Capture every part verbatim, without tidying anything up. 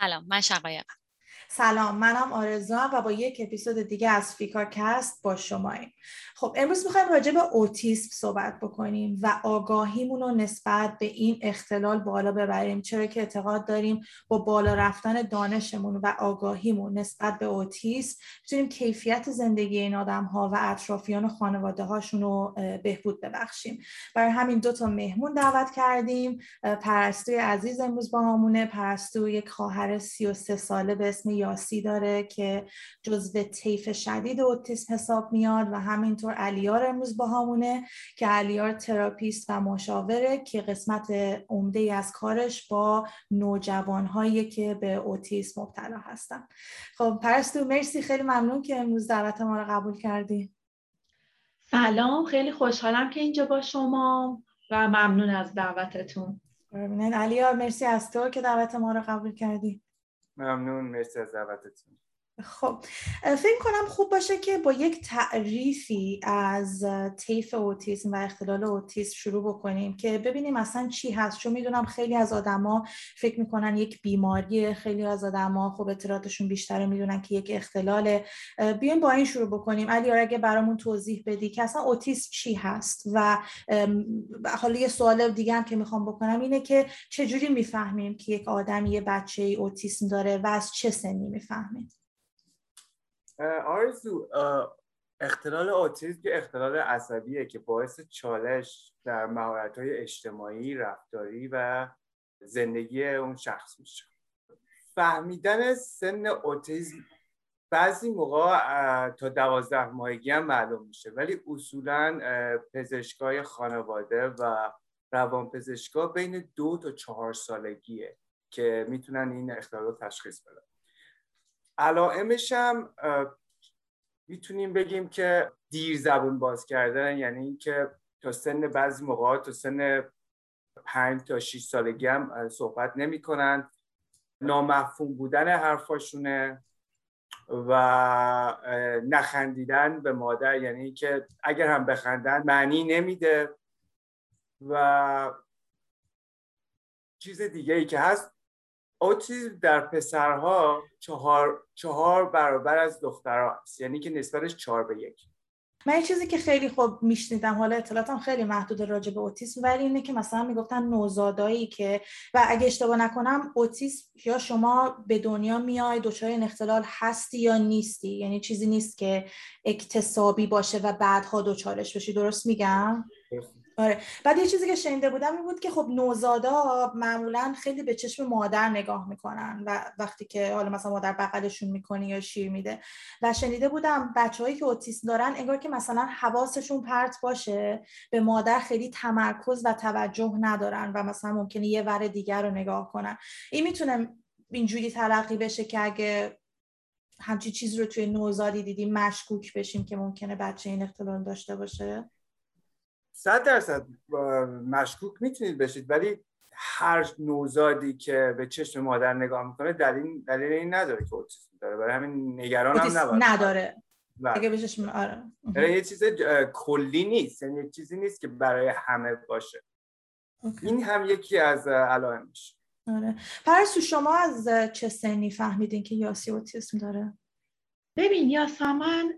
سلام، من شقایقم. سلام، منم آرزو هم و با یک اپیزود دیگه از فیکاکست با شماییم. خب امروز میخوایم راجع به اوتیسم صحبت بکنیم و آگاهیمون رو نسبت به این اختلال بالا ببریم، چرا که اعتقاد داریم با بالا رفتن دانشمون و آگاهیمون نسبت به اوتیسم میتونیم کیفیت زندگی این آدم‌ها و اطرافیان و خانواده‌هاشون رو بهبود ببخشیم. برای همین دو تا مهمون دعوت کردیم. پرستو عزیز امروز با همونه. پرستو یک خواهر سی و سه ساله به اسم یاسی داره که جزو طیف شدید اوتیسم حساب میاد و همینطور علیار امروز با همونه که علیار تراپیست و مشاوره که قسمت عمده از کارش با نوجوانهایی که به اوتیسم مبتلا هستن. خب پرستو مرسی، خیلی ممنون که امروز دعوت ما رو قبول کردی. سلام، خیلی خوشحالم که اینجا با شما و ممنون از دعوتتون. علیار مرسی از تو که دعوت ما رو قبول کردی. ممنون، مرسی از دعوتتون. خب فکر کنم خوب باشه که با یک تعریفی از طیف اوتیسم و اختلال اوتیسم شروع بکنیم که ببینیم اصلا چی هست، چون میدونم خیلی از آدما فکر میکنن یک بیماریه، خیلی از آدما خب اطلاعاتشون بیشتره، میدونن که یک اختلاله. بیایم با این شروع بکنیم. علیار اگه برامون توضیح بدی که اصلا اوتیسم چی هست و حالا یه سوال دیگه هم که میخوام بکنم اینه که چجوری میفهمیم که یک آدم یه بچه اوتیسم داره و از چه سنی میفهمیم؟ آرزو، اختلال اوتیسم که اختلال عصبیه که باعث چالش در مهارتهای اجتماعی، رفتاری و زندگی اون شخص میشه. فهمیدن سن اوتیسم بعضی موقع تا دوازده ماهگی هم معلوم میشه، ولی اصولاً پزشکای خانواده و روانپزشکا بین دو تا چهار سالگیه که میتونن این اختلال رو تشخیص بدن. علائمش هم میتونیم بگیم که دیر زبون باز کردن، یعنی اینکه تا سن بعضی موقع تا سن پنج تا شش سالگی هم صحبت نمی کنن، نامفهوم بودن حرفاشونه و نخندیدن به مادر، یعنی اینکه اگر هم بخندن معنی نمیده. و چیز دیگه ای که هست، اوتیسم در پسرها چهار, چهار برابر از دخترها است، یعنی که نسبتش چهار به یک. من یه چیزی که خیلی خوب میشنیدم، حالا اطلاعاتم خیلی محدود راجع به اوتیسم، ولی اینه که مثلا میگفتن نوزادایی که و اگه اشتباه نکنم اوتیسم یا شما به دنیا میای دچار این اختلال هستی یا نیستی، یعنی چیزی نیست که اکتسابی باشه و بعدها دچارش بشی، درست میگم؟ آره. بعد یه چیزی که شنیده بودم این بود که خب نوزادا معمولا خیلی به چشم مادر نگاه میکنن و وقتی که حالا مثلا مادر بغلشون میکنه یا شیر میده، و شنیده بودم بچه‌هایی که اوتیسم دارن انگار که مثلا حواسشون پرت باشه، به مادر خیلی تمرکز و توجه ندارن و مثلا ممکنه یه ور دیگر رو نگاه کنن. این میتونه اینجوری تلقی بشه که اگه همچین چیزی رو توی نوزادی دیدیم مشکوک بشیم که ممکنه بچه این اختلال داشته باشه؟ صد درصد مشکوک میتونید بشید، ولی هر نوزادی که به چشم مادر نگاه میکنه دلیل دلیل این نداره که اوتیسم داره، برای همین نگران هم نباید نداره. اگه به چشم آره. برای یه چیز کلی نیست، یعنی یه چیزی نیست که برای همه باشه. اوکی. این هم یکی از علائمش. آره. پرستو شما از چه سنی فهمیدین که یاسی اوتیسم داره؟ ببین یاسمن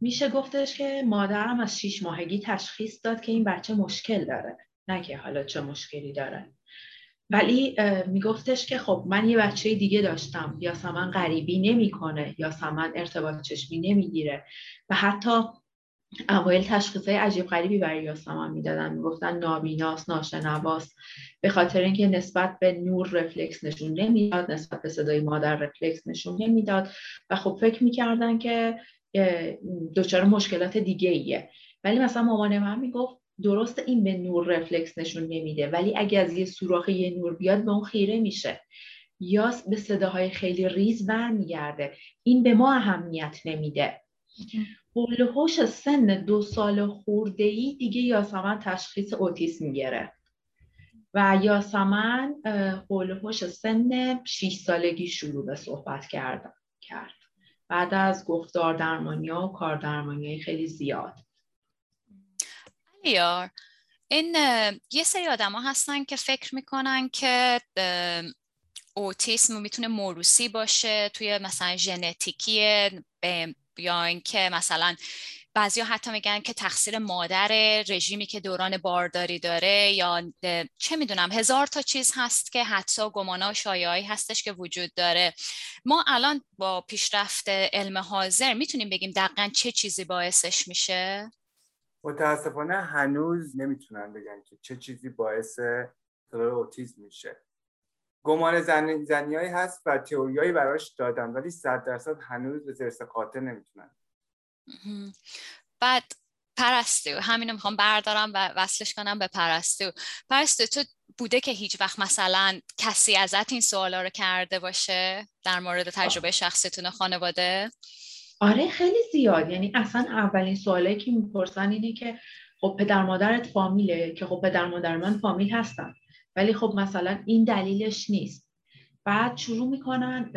میشه گفتش که مادرم از شش ماهگی تشخیص داد که این بچه مشکل داره، نه که حالا چه مشکلی داره، ولی میگفتش که خب من یه بچه دیگه داشتم، یاسمن غریبی نمی کنه، یاسمن ارتباط چشمی نمیگیره و حتی اوایل تشخیصهای عجیب غریبی برای یاسمن میدادن، میگفتن نابیناست، ناشنواست، به خاطر اینکه نسبت به نور رفلکس نشون نمیداد، نسبت به صدای مادر رفلکس نشون نمیداد و خب فکر میکردن که دچار مشکلات دیگه ایه. ولی مثلا مامان من میگفت درسته این به نور رفلکس نشون نمیده، ولی اگه از یه سوراخ یه نور بیاد به اون خیره میشه، یا به صداهای خیلی ریز برمیگرده، این به ما اهمیت نمیده. هولوش سن دو سال خورده‌ای دیگه یاسمن تشخیص اوتیسم گرفت و یاسمن هولوش سن شش سالگی شروع به صحبت کرد کرد بعد از گفتار درمانی ها و کاردرمانی خیلی زیاد. علیار، این یه سری آدم ها هستن که فکر میکنن که اوتیسم میتونه موروثی باشه، توی مثلا ژنتیکی، یا اینکه مثلا بعضیا حتی میگن که تقصیر مادر، رژیمی که دوران بارداری داره، یا چه میدونم هزار تا چیز هست که حدسا و گمانا و شایعه‌ای هستش که وجود داره. ما الان با پیشرفت علم حاضر میتونیم بگیم دقیقاً چه چیزی باعثش میشه؟ متاسفانه هنوز نمیتونن بگن که چه چیزی باعث اختلال اوتیسم میشه. گمان زن... زنیایی هست و تئوریایی براش دادن، ولی صد درصد هنوز به درس قاطع نمیتونن. بعد پرستو، همینو میخوام بردارم و وصلش کنم به پرستو. پرستو، تو بوده که هیچ وقت مثلا کسی ازت این سوالا رو کرده باشه در مورد تجربه شخصیتون و خانواده؟ آره خیلی زیاد. یعنی اصلا اولین سوالی که میپرسن اینه که خب پدر مادرت فامیله، که خب پدر مادر من فامیل هستن، ولی خب مثلا این دلیلش نیست. بعد شروع میکنن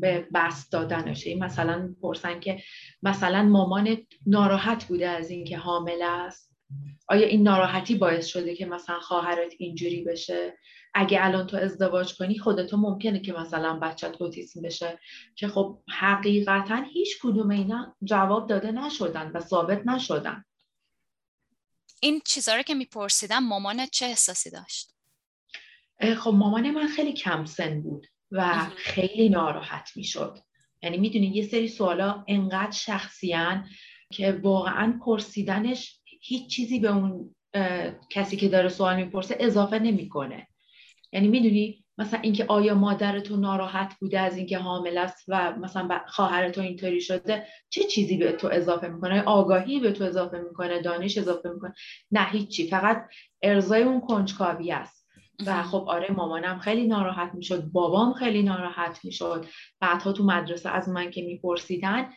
به بس دادنش. این مثلا پرسن که مثلا مامان ناراحت بوده از این که حامل است، آیا این ناراحتی باعث شده که مثلا خواهرت اینجوری بشه؟ اگه الان تو ازدواج کنی خودتو ممکنه که مثلا بچت اوتیسم بشه، که خب حقیقتا هیچ کدوم اینا جواب داده نشدن و ثابت نشدن. این چیزا رو که میپرسیدن مامانت چه احساسی داشت؟ خب مامان من خیلی کم سن بود و خیلی ناراحت می شد. یعنی می دونید یه سری سوالا انقدر شخصیان که واقعا پرسیدنش هیچ چیزی به اون کسی که داره سوال می پرسه اضافه نمی کنه. یعنی می دونی مثلا اینکه آیا مادرتو ناراحت بوده از اینکه حامل است و مثلا خواهرتو اینطوری شده چه چیزی به تو اضافه میکنه؟ آگاهی به تو اضافه میکنه؟ دانش اضافه میکنه؟ نه هیچی، فقط ارضای اون کنجکاوی است. و خب آره مامانم خیلی ناراحت میشد، بابام خیلی ناراحت میشد. بعدها تو مدرسه از من که میپرسیدن،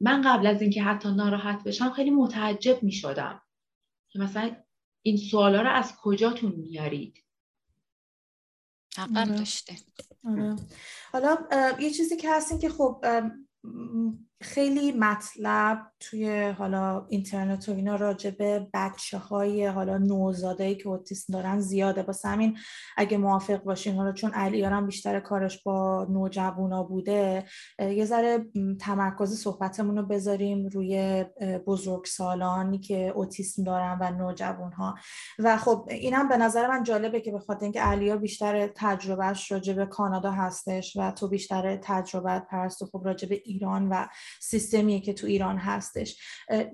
من قبل از اینکه حتی ناراحت بشم خیلی متعجب میشدم که مثلا این سوالا رو از کجاتون میارید؟ حقا داشته. حالا یه چیزی که هست این که خب خیلی مطلب توی حالا اینترنت و اینا راجبه بچه های حالا نوزادایی که اوتیسم دارن زیاده. با همین اگه موافق باشین، حالا چون علیار هم بیشتر کارش با نوجوانا بوده، یه ذره تمرکز صحبتمون رو بذاریم روی بزرگسالانی که اوتیسم دارن و نوجوانها. و خب اینم به نظر من جالبه که بخاطر اینکه علیار بیشتر تجربهش راجبه کانادا هستش و تو بیشتر تجربهت پرستو خب راجبه ایران و سیستمیه که تو ایران هستش،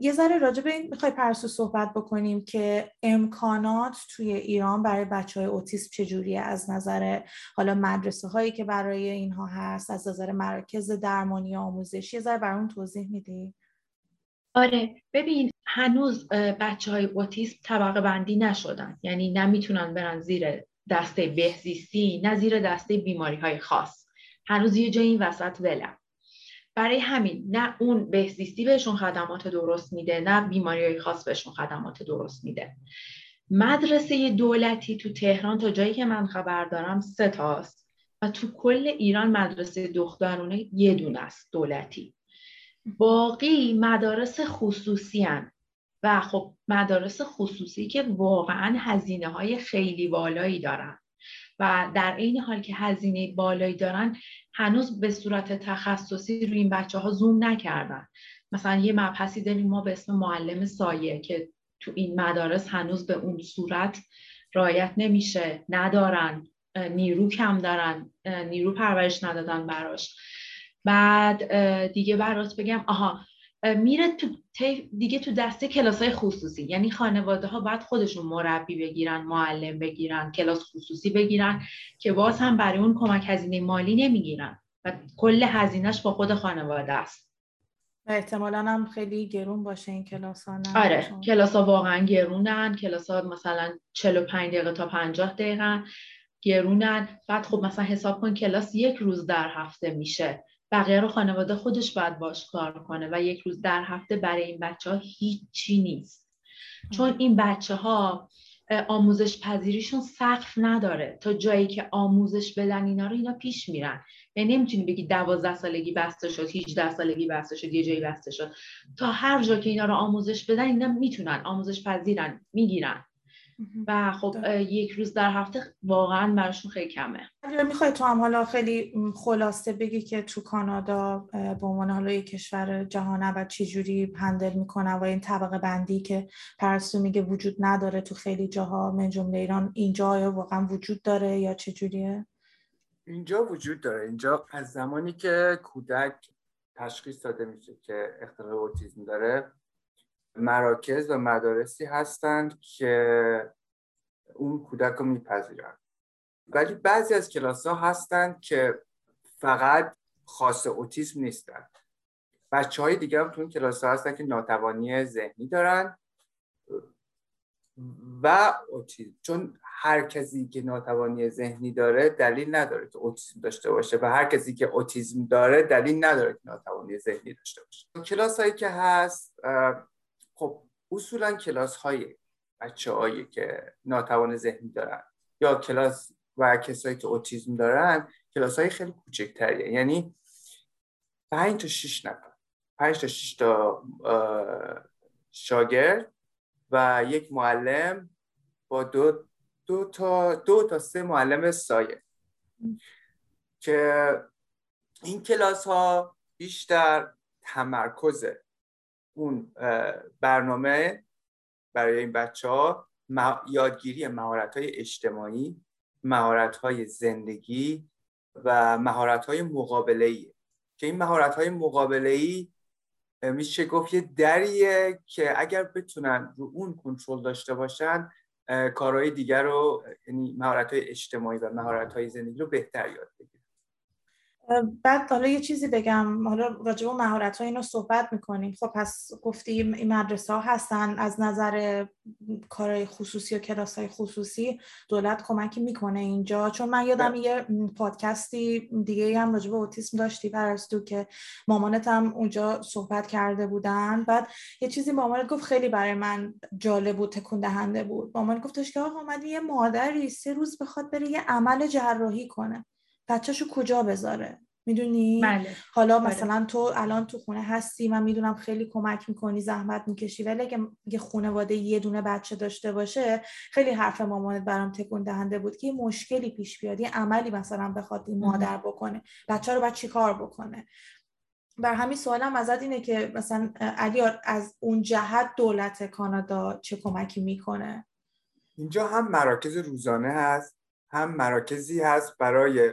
یه ذره راجع به این میخوای پرستو صحبت بکنیم که امکانات توی ایران برای بچهای اوتیسم چجوریه از نظر حالا مدرسه هایی که برای اینها هست، از نظر مراکز درمانی آموزشی، یه ذره برامون توضیح میدی؟ آره ببین، هنوز بچهای اوتیسم طبقه بندی نشدن، یعنی نمیتونن برن زیر دسته بهزیستی نه زیر دسته بیماری های خاص. هنوز یه جایی این وسط ولن. برای همین نه اون بهزیستی بهشون خدمات درست میده، نه بیماری‌های خاص بهشون خدمات درست میده. مدرسه دولتی تو تهران تا جایی که من خبر دارم سه تاست و تو کل ایران مدرسه دخترانه یه دونه است دولتی. باقی مدارس خصوصی هن و خب مدارس خصوصی که واقعاً هزینه‌های خیلی بالایی دارن و در این حال که هزینه بالایی دارن هنوز به صورت تخصصی روی این بچه ها زوم نکردن. مثلا یه مبحثی داریم ما به اسم معلم سایه که تو این مدارس هنوز به اون صورت رعایت نمیشه، ندارن، نیرو کم دارن، نیرو پرورش ندادن براش. بعد دیگه برات بگم آها میره تو دیگه تو دسته کلاس‌های خصوصی، یعنی خانواده‌ها باید خودشون مربی بگیرن، معلم بگیرن، کلاس خصوصی بگیرن که باز هم برای اون کمک هزینه مالی نمیگیرن و کل هزینه‌اش با خود خانواده است. احتمالاً هم خیلی گرون باشه این کلاس‌ها. نه آره کلاس‌ها واقعاً گرونن، کلاس‌ها مثلا چهل و پنج دقیقه تا پنجاه دقیقه گرونن. بعد خب مثلا حساب کن کلاس یک روز در هفته میشه، بقیه رو خانواده خودش باید باش کار کنه و یک روز در هفته برای این بچه ها هیچی نیست. چون این بچه ها آموزش پذیریشون سقف نداره، تا جایی که آموزش بدن اینا رو اینا پیش میرن. یعنی نمیتونی بگی دوازده سالگی بسته شد، هجده سالگی بسته شد، یه جایی بسته شد. تا هر جا که اینا رو آموزش بدن اینا میتونن، آموزش پذیرن، میگیرن. و خب ده. یک روز در هفته واقعا براشون خیلی کمه. میخوای تو هم حالا خیلی خلاصه بگی که تو کانادا به عنوان حالا یک کشور جهانه و چی جوری هندل میکنن و این طبقه بندی که پرستو میگه وجود نداره تو خیلی جاها من جمله ایران، اینجا واقعا وجود داره یا چه جوریه؟ اینجا وجود داره. اینجا از زمانی که کودک تشخیص داده میشه که اختلال اوتیسم داره، مراکز و مدارسی هستند که اون کودک رو میپذیرن، ولی بعضی از کلاس ها هستند که فقط خاص اوتیسم نیستن. بچه های دیگه هم تو اون کلاس ها هستن که ناتوانی ذهنی دارن و اوتیسم، چون هر کسی که ناتوانی ذهنی داره دلیل نداره که اوتیسم داشته باشه و هر کسی که اوتیسم داره دلیل نداره که ناتوانی ذهنی داشته باشه. کلاس هایی که هست خب اصولا کلاس های بچه هایی که ناتوان ذهنی دارن یا کلاس و کسایی که اوتیسم دارن کلاس های خیلی کوچکتریه، یعنی پنج تا شیش نفر، پنج تا شیش تا شاگرد و یک معلم با دو دو تا دو تا سه معلم سایه که این کلاس ها بیشتر تمرکز اون برنامه برای این بچه‌ها یادگیری مهارت‌های اجتماعی، مهارت‌های زندگی و مهارت‌های مقابله‌ای که این مهارت‌های مقابله‌ای میشه گفت یه دریه که اگر بتونن رو اون کنترل داشته باشن کارهای دیگر رو، یعنی مهارت‌های اجتماعی و مهارت‌های زندگی رو بهتر یاد بگیرن. بعد حالا یه چیزی بگم، حالا راجع به مهارت‌ها اینو صحبت می‌کنیم. خب پس گفتیم این مدرسه‌ها هستن، از نظر کارهای خصوصی و کلاس‌های خصوصی دولت کمکی می‌کنه اینجا؟ چون من یادم ده. یه پادکستی دیگه هم راجع به اوتیسم داشتی پرستو که مامانت هم اونجا صحبت کرده بودن. بعد یه چیزی مامانت گفت خیلی برای من جالب بود، تکون دهنده بود. مامان گفتش که آقا اومد یه مادری سه روز بخواد بره یه عمل جراحی کنه، بچه‌شو کجا بذاره؟ میدونی؟ بله. حالا بله. مثلا تو الان تو خونه هستی، من میدونم خیلی کمک میکنی، زحمت میکشی، ولی اگه یه خانواده یه دونه بچه داشته باشه، خیلی حرف مامانت برام تکون دهنده بود که یه مشکلی پیش بیاد، یه عملی مثلا بخواد این مادر بکنه، بچه رو بعد چیکار بکنه؟ بر همین سوالم ازت اینه که مثلا علیار از اون جهت دولت کانادا چه کمکی میکنه؟ اینجا هم مراکز روزانه هست، هم مراکزی هست برای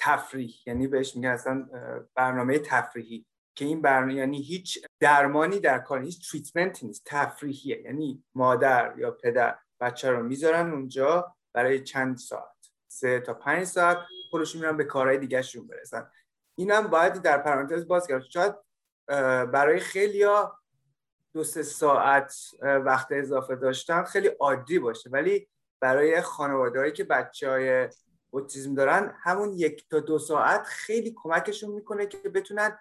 تفریح، یعنی بهش میگن اصلا برنامه تفریحی که این برنامه یعنی هیچ درمانی در کار، هیچ تریتمنتی نیست، تفریحیه. یعنی مادر یا پدر بچه رو میذارن اونجا برای چند ساعت، سه تا پنج ساعت، خودش میرن به کارهای دیگهشون برسن. اینم باید در پرانتز باز کرد، شاید برای خیلیا دو سه ساعت وقت اضافه داشتن خیلی عادی باشه، ولی برای خانواده‌هایی که بچه‌های اوتیسم دارن همون یک تا دو ساعت خیلی کمکشون میکنه که بتونن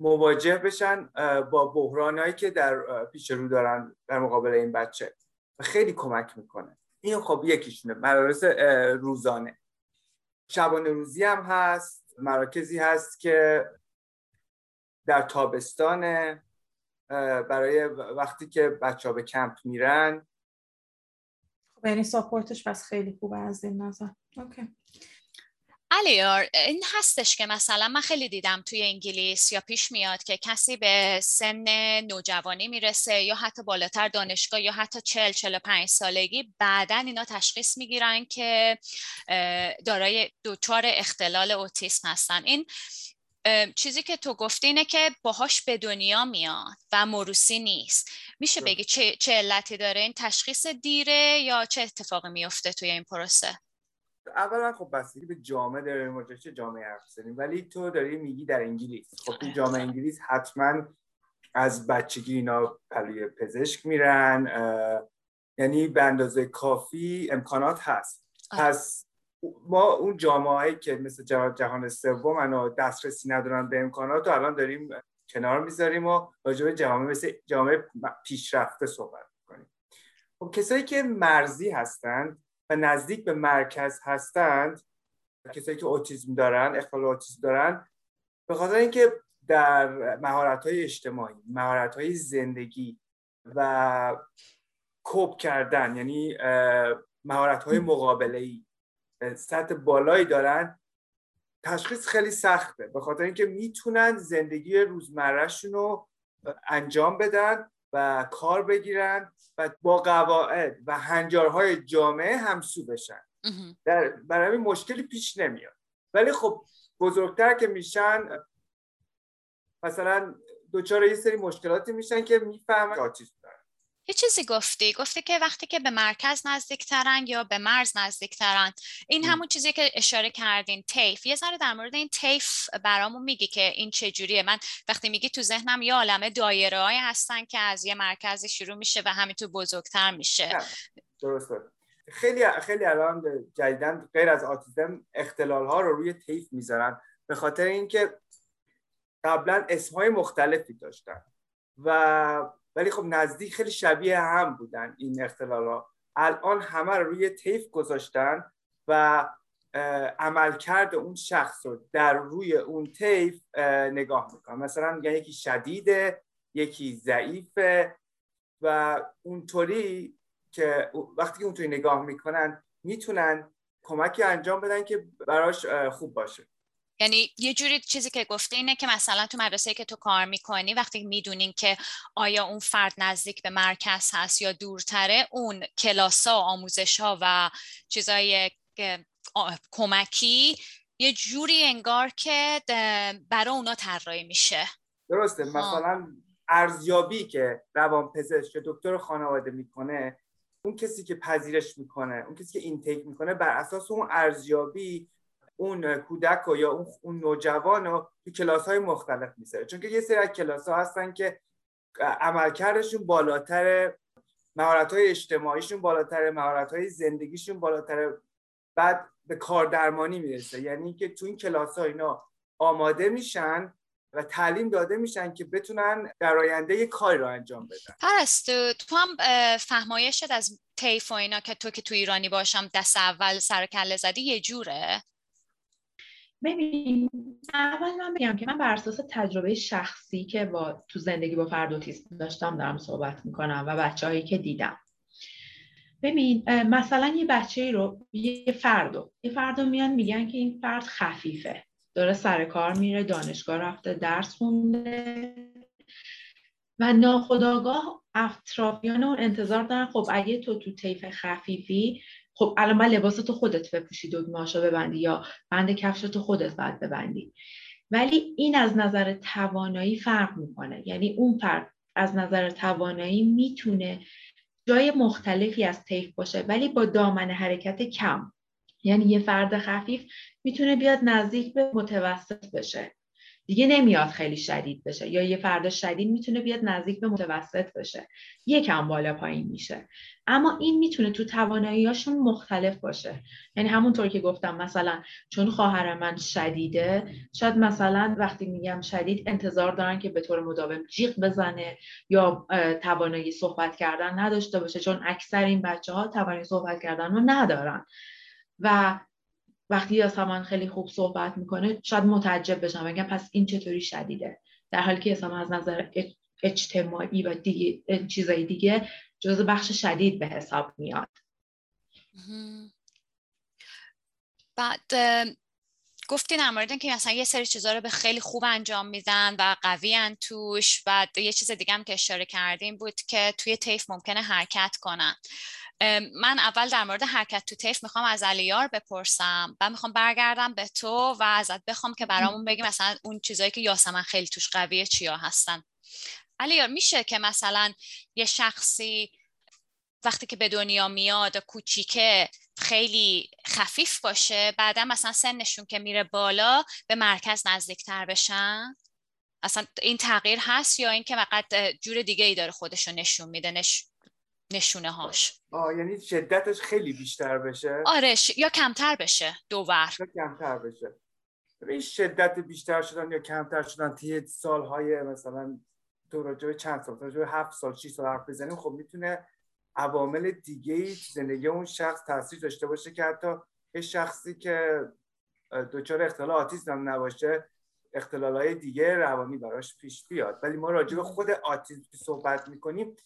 مواجه بشن با بحرانایی که در پیش رو دارن در مقابل این بچه و خیلی کمک میکنه. این خب یکیشونه، مدارس روزانه. شبانه روزی هم هست، مراکزی هست که در تابستانه برای وقتی که بچه‌ها به کمپ میرن. یعنی ساپورتش بس خیلی خوبه از این نظر. اوکی. علیار، این هستش که مثلا من خیلی دیدم توی انگلیس یا پیش میاد که کسی به سن نوجوانی میرسه یا حتی بالاتر دانشگاه یا حتی چهل چهل و پنج سالگی، بعدن اینا تشخیص میگیرن که دارای دچار اختلال اوتیسم هستن. این چیزی که تو گفتی اینه که باهاش به دنیا میاد و موروثی نیست. میشه بگی چه, چه علتی داره؟ این تشخیص دیره یا چه اتفاقی میفته توی این پروسه؟ اولا خب بستگی به جامعه داره، مراجعه چه جامعه حرف بزنیم، ولی تو داری میگی در انگلیس. خب تو جامعه انگلیس حتما از بچگی اینا پلوی پزشک میرن، یعنی به اندازه کافی امکانات هست. پس ما اون جامعه‌ای که مثل جهان سوم انا دسترسی ندارن به امکانات رو الان داریم کنار میذاریم و راجع به جامعه مثل جامعه پیشرفته صحبت می‌کنیم. خب کسایی که مرزی هستند و نزدیک به مرکز هستند، کسایی که اوتیسم دارن، اختلال اوتیسم دارن، به خاطر اینکه در مهارت‌های اجتماعی، مهارت‌های زندگی و کوب کردن، یعنی مهارتهای مقابله‌ای سطح بالایی دارن، تشخیص خیلی سخته، به خاطر اینکه میتونن زندگی روزمرهشون رو انجام بدن و کار بگیرن و با قواعد و هنجارهای جامعه همسو بشن. در برای مشکلی پیش نمیاد. ولی خب بزرگتر که میشن مثلا دوچار یه سری مشکلاتی میشن که میفهمن آتیسم دارن. یه چیزی گفتی گفتی که وقتی که به مرکز نزدیکترن یا به مرز نزدیکترن، این همون چیزی که اشاره کردین، طیف. یه ذره در مورد این طیف برامون میگی که این چجوریه؟ من وقتی میگی تو ذهنم یه عالمه دایره‌ای هستن که از یه مرکزی شروع میشه و همینطور بزرگتر میشه. درسته. خیلی خیلی الان جدیدن غیر از آتیسم اختلال ها رو روی طیف میذارن، به خاطر اینکه قبلا اسم‌های مختلفی داشتن و ولی خب نزدیک خیلی شبیه هم بودن این اختلال‌ها. الان همه رو روی طیف گذاشتن و عملکرد اون شخص رو در روی اون طیف نگاه میکنن. مثلا میگن یکی شدیده، یکی ضعیفه و اونطوری که وقتی که اونطوری نگاه میکنن میتونن کمکی انجام بدن که براش خوب باشه. یعنی یه جوری چیزی که گفته اینه که مثلا تو مدرسه‌ای که تو کار میکنی وقتی میدونین که آیا اون فرد نزدیک به مرکز هست یا دورتره، اون کلاس‌ها و آموزش‌ها و چیزای کمکی یه جوری انگار که برای اونا طراحی میشه. درسته. مثلا ارزیابی که روانپزشک که دکتر خانواده میکنه، اون کسی که پذیرش میکنه، اون کسی که اینتیک میکنه، بر اساس اون ارزیابی اون کودک و یا اون نوجوان رو تو کلاس‌های مختلف میذاره، چون که یه سری از کلاس‌ها هستن که عملکردشون بالاتره، مهارت‌های اجتماعیشون بالاتره، مهارت‌های زندگیشون بالاتره، بعد به کاردرمانی میرسه. یعنی که تو این کلاس‌ها اینا آماده میشن و تعلیم داده میشن که بتونن در آینده یه کاری رو انجام بدن. پرستو تو هم فهمایشت از طیف و اینا که تو که تو ایرانی باشم دست اول سر کله زدی یه جوره؟ ببین، اول من بگم که من بر اساس تجربه شخصی که با تو زندگی با فرد اوتیسم داشتم دارم صحبت میکنم و بچه‌هایی که دیدم. ببین مثلا یه بچه‌ای رو یه فردو یه فردو میان میگن که این فرد خفیفه، داره سر کار میره، دانشگاه رفته، درس خونده و ناخودآگاه اطرافیان اون انتظار دارن خب اگه تو تو طیف خفیفی، خب الان باید لباساتو خودت بپوشی، دگمه‌هاشو ببندی یا بند کفشاتو خودت باید ببندی. ولی این از نظر توانایی فرق میکنه. یعنی اون فرد از نظر توانایی میتونه جای مختلفی از طیف باشه ولی با دامنه حرکت کم. یعنی یه فرد خفیف میتونه بیاد نزدیک به متوسط بشه، دیگه نمیاد خیلی شدید بشه، یا یه فرد شدید میتونه بیاد نزدیک به متوسط بشه، یکم بالا پایین میشه. اما این میتونه تو تواناییاشون مختلف باشه. یعنی همونطور که گفتم مثلا چون خواهر من شدیده، شاید مثلا وقتی میگم شدید انتظار دارن که به طور مداوم جیغ بزنه یا توانایی صحبت کردن نداشته باشه، چون اکثر این بچه‌ها توانایی صحبت کردن رو ندارن. و وقتی یاسمن خیلی خوب صحبت میکنه شاید متعجب بشن، بگم پس این چطوری شدیده، در حالی که یاسمن از نظر اجتماعی و دیگه چیزای دیگه جزو بخش شدید به حساب میاد. بعد گفتی در مورد اینکه مثلا یه سری چیزا رو به خیلی خوب انجام میدن و قوی ان توش. بعد یه چیز دیگه هم که اشاره کردیم بود که توی طیف ممکنه حرکت کنن. من اول در مورد حرکت تو طیف میخوام از علیار بپرسم، بعد میخوام برگردم به تو و ازت بخوام که برامون بگی مثلا اون چیزایی که یاسمن خیلی توش قویه چیا هستن. علیار، میشه که مثلا یه شخصی وقتی که به دنیا میاد کوچیکه خیلی خفیف باشه، بعدا مثلا سنشون که میره بالا به مرکز نزدیکتر بشن؟ اصلا این تغییر هست یا این که فقط جور دیگه ای داره خودشو نشون میده، نش... نشونه هاش؟ آه یعنی شدتش خیلی بیشتر بشه؟ آره ش... یا کمتر بشه دوور یا کمتر بشه. این شدت بیشتر شدن یا کمتر شدن طی سالهای مثلا تو راجع چند سال، راجع هفت سال شش سال حرف بزنیم، خب میتونه عوامل دیگه‌ای زندگی اون شخص تاثیر داشته باشه که حتی یه شخصی که دچار اختلال آتیسم نباشه اختلال‌های دیگه روانی براش پیش بیاد. ولی ما راجع به خود آتیسم صحبت می‌کنیم،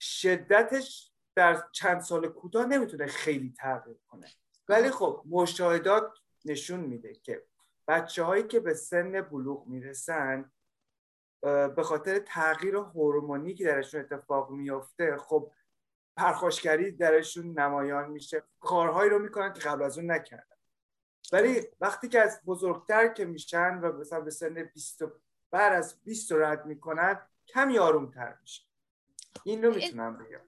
شدتش در چند سال کوتاه نمیتونه خیلی تغییر کنه، ولی خب مشاهدات نشون میده که بچه هایی که به سن بلوغ میرسن به خاطر تغییر هورمونی که درشون اتفاق میفته، خب پرخاشگری درشون نمایان میشه، کارهایی رو میکنن که قبل از اون نکردن. ولی وقتی که از بزرگتر که میشن و مثلا به سن بیست بعد از بیست رد میکنن، کمی آرومتر میشه. این رو میتونم بگم.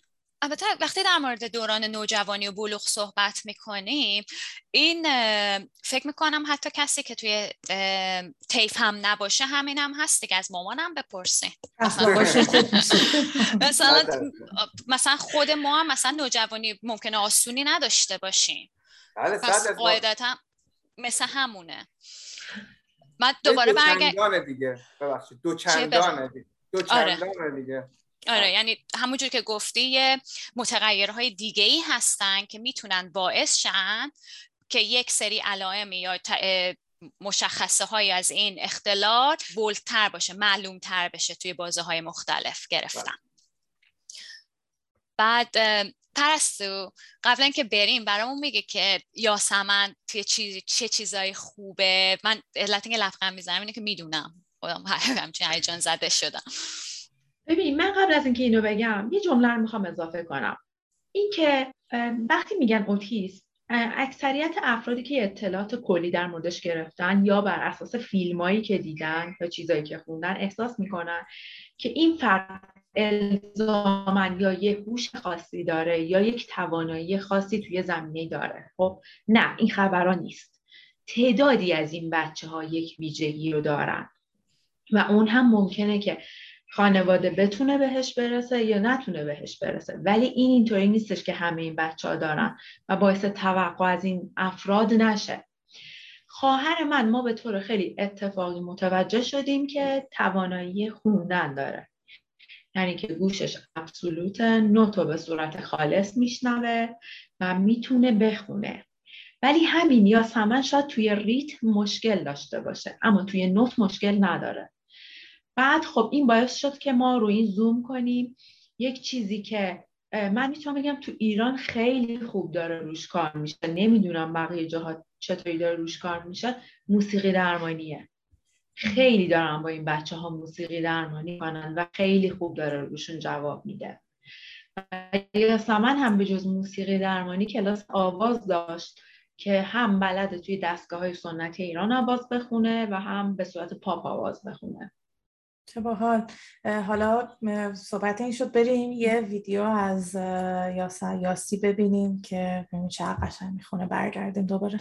البته وقتی در مورد دوران نوجوانی و بلوغ صحبت میکنیم، این فکر میکنم حتی کسی که توی طیف هم نباشه همین هم هست دیگه، از مامانم بپرسین. مثلا مثلا خود ما هم مثلا نوجوانی ممکنه آسونی نداشته باشیم، پس قاعدتا هم مثل همونه. من دوباره برگردم دوچندانه دیگه، ببخشید دوچندانه دیگه دوچندانه دیگه آره، یعنی همونجور که گفتی یه متغیرهای دیگه‌ای هستن که میتونن باعث شن که یک سری علائم یا مشخصه های از این اختلال بولتر باشه، معلومتر بشه توی بازه های مختلف گرفتن. بعد پرستو قبل اینکه بریم برامون میگه که یاسمن توی چیز چه چیزای خوبه. من علت اینکه لبخند میزنم اینه که میدونم خودم همچین هیجان زده شدم. ببین، من قبل از اینکه اینو بگم یه جمله رو میخوام اضافه کنم. این که وقتی میگن اوتیسم، اکثریت افرادی که اطلاعات کلی در موردش گرفتن یا بر اساس فیلمایی که دیدن یا چیزایی که خوندن احساس میکنن که این فرد الزاماً یا یه هوش خاصی داره یا یک توانایی خاصی توی زمینه داره. خب نه، این خبرا نیست. تعدادی از این بچه‌ها یک ویژگی رو دارن و اون هم ممکنه که خانواده بتونه بهش برسه یا نتونه بهش برسه، ولی این اینطوری نیستش که همه این بچه‌ها دارن و باعث توقع از این افراد نشه. خواهر من، ما به طور خیلی اتفاقی متوجه شدیم که توانایی خوندن داره، یعنی که گوشش ابسولوت نوتو به صورت خالص میشنوه و میتونه بخونه. ولی همین یاسمن شاید توی ریتم مشکل داشته باشه اما توی نوت مشکل نداره. بعد خب این باعث شد که ما روی این زوم کنیم. یک چیزی که من میتونم بگم تو ایران خیلی خوب داره روش کار میشه، نمیدونم بقیه جاها چطوری داره روش کار میشه، موسیقی درمانیه. خیلی دارن با این بچه ها موسیقی درمانی کنن و خیلی خوب داره روشون جواب میده. یاسمن هم به جز موسیقی درمانی کلاس آواز داشت که هم بلده توی دستگاه های سنتی ایران آواز بخونه و هم به صورت پاپ آواز بخونه. چه باحال. حالا صحبت این شد بریم یه ویدیو از یاسی ببینیم که ببینیم چه قشنگ میخونه. برگردیم دوباره.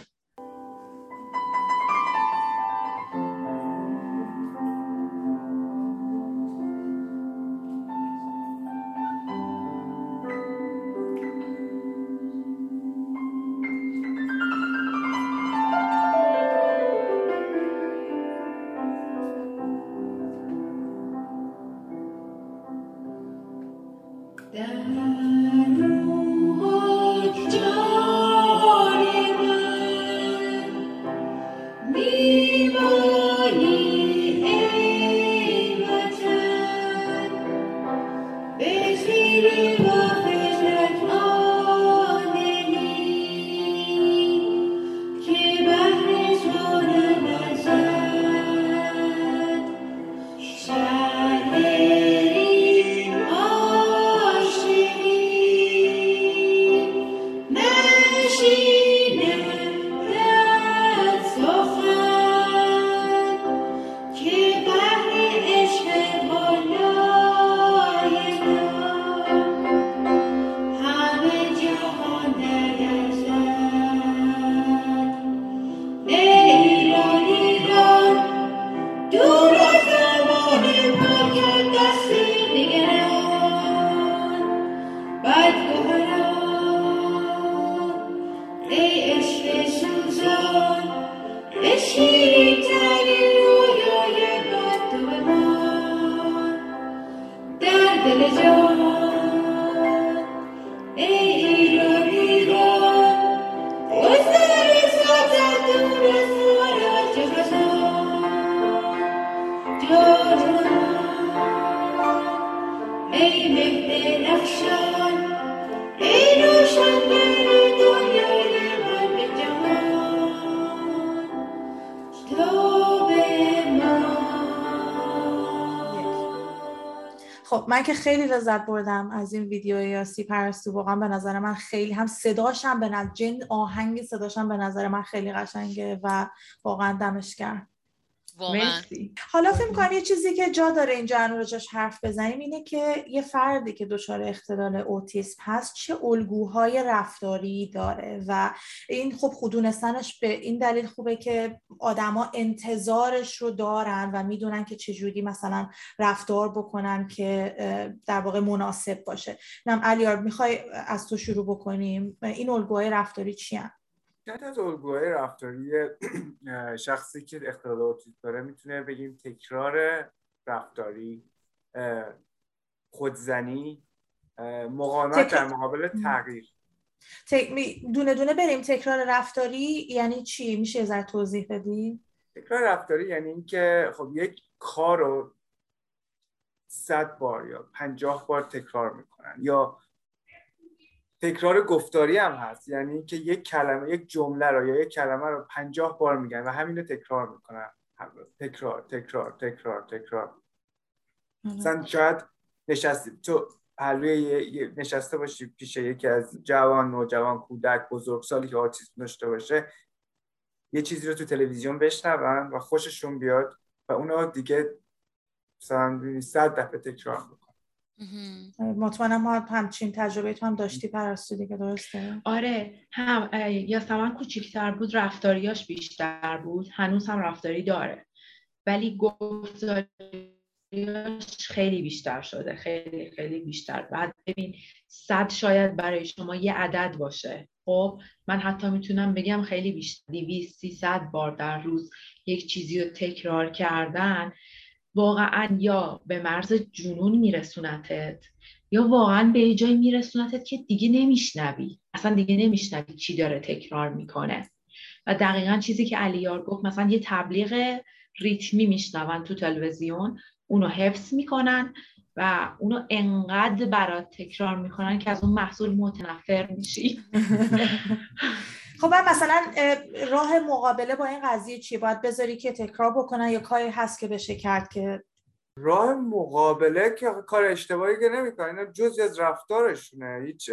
Amen. خب من که خیلی لذت بردم از این ویدیو یاسی پرستو، واقعا به نظر من خیلی هم صداش هم به نظر جن آهنگ صداش هم به نظر من خیلی قشنگه و واقعا دمش کرد. مرسی. حالا فکر می‌کنم یه چیزی که جا داره اینجا راجعش حرف بزنیم اینه که یه فردی که دچار اختلال اوتیسم هست چه الگوهای رفتاری داره و این خب خودونستنش به این دلیل خوبه که آدما انتظارش رو دارن و میدونن که چجوری مثلا رفتار بکنن که در واقع مناسب باشه. نم علیار میخوای از تو شروع بکنیم، این الگوهای رفتاری چیان؟ یاد از الگوهای رفتاری شخصی که اختلال اوتیسم داره میتونه بگیم تکرار رفتاری، خود زنی، مقاومت در مقابل تغییر. دونه دونه بریم. تکرار رفتاری یعنی چی؟ میشه ازش توضیح بدی؟ تکرار رفتاری یعنی اینکه خب یک کار رو صد بار یا پنجاه بار تکرار میکنن. یا تکرار گفتاری هم هست، یعنی که یک کلمه، یک جمله رو یا یک کلمه رو پنجاه بار میگن و همین رو تکرار میکنن. تکرار تکرار تکرار تکرار مثلا شاید نشستی تو پلوی نشسته باشی پیش یکی از جوان، نوجوان، کودک، بزرگسالی که آتیسم داشته باشه، یه چیزی رو تو تلویزیون بشنون و خوششون بیاد و اونا دیگه مثلا صد دفعه تکرار میکنن. مطمئنم ما همچین تجربه تو هم داشتی پرستو دیگه، درسته؟ آره، هم یاسمن کوچیک‌تر بود رفتاریاش بیشتر بود، هنوز هم رفتاری داره ولی گفتاریاش خیلی بیشتر شده، خیلی خیلی بیشتر. بعد ببین صد شاید برای شما یه عدد باشه، خب من حتی میتونم بگم خیلی بیشتر دویست سیصد بار در روز یک چیزی رو تکرار کردن واقعا یا به مرز جنون میرسونتت یا واقعا به جای میرسونتت که دیگه نمیشنوی، اصلا دیگه نمیشنوی چی داره تکرار میکنه. و دقیقا چیزی که علیار گفت، مثلا یه تبلیغ ریتمی میشنون تو تلویزیون، اونو حفظ میکنن و اونو انقدر برات تکرار میکنن که از اون محصول متنفر میشی. خب مثلا راه مقابله با این قضیه چی؟ باید بذاری که تکرار بکنن یا کاری هست که بشه کرد که راه مقابله که کار اشتباهی که نمیکنن، اینا جزئی از رفتارشونه، هیچ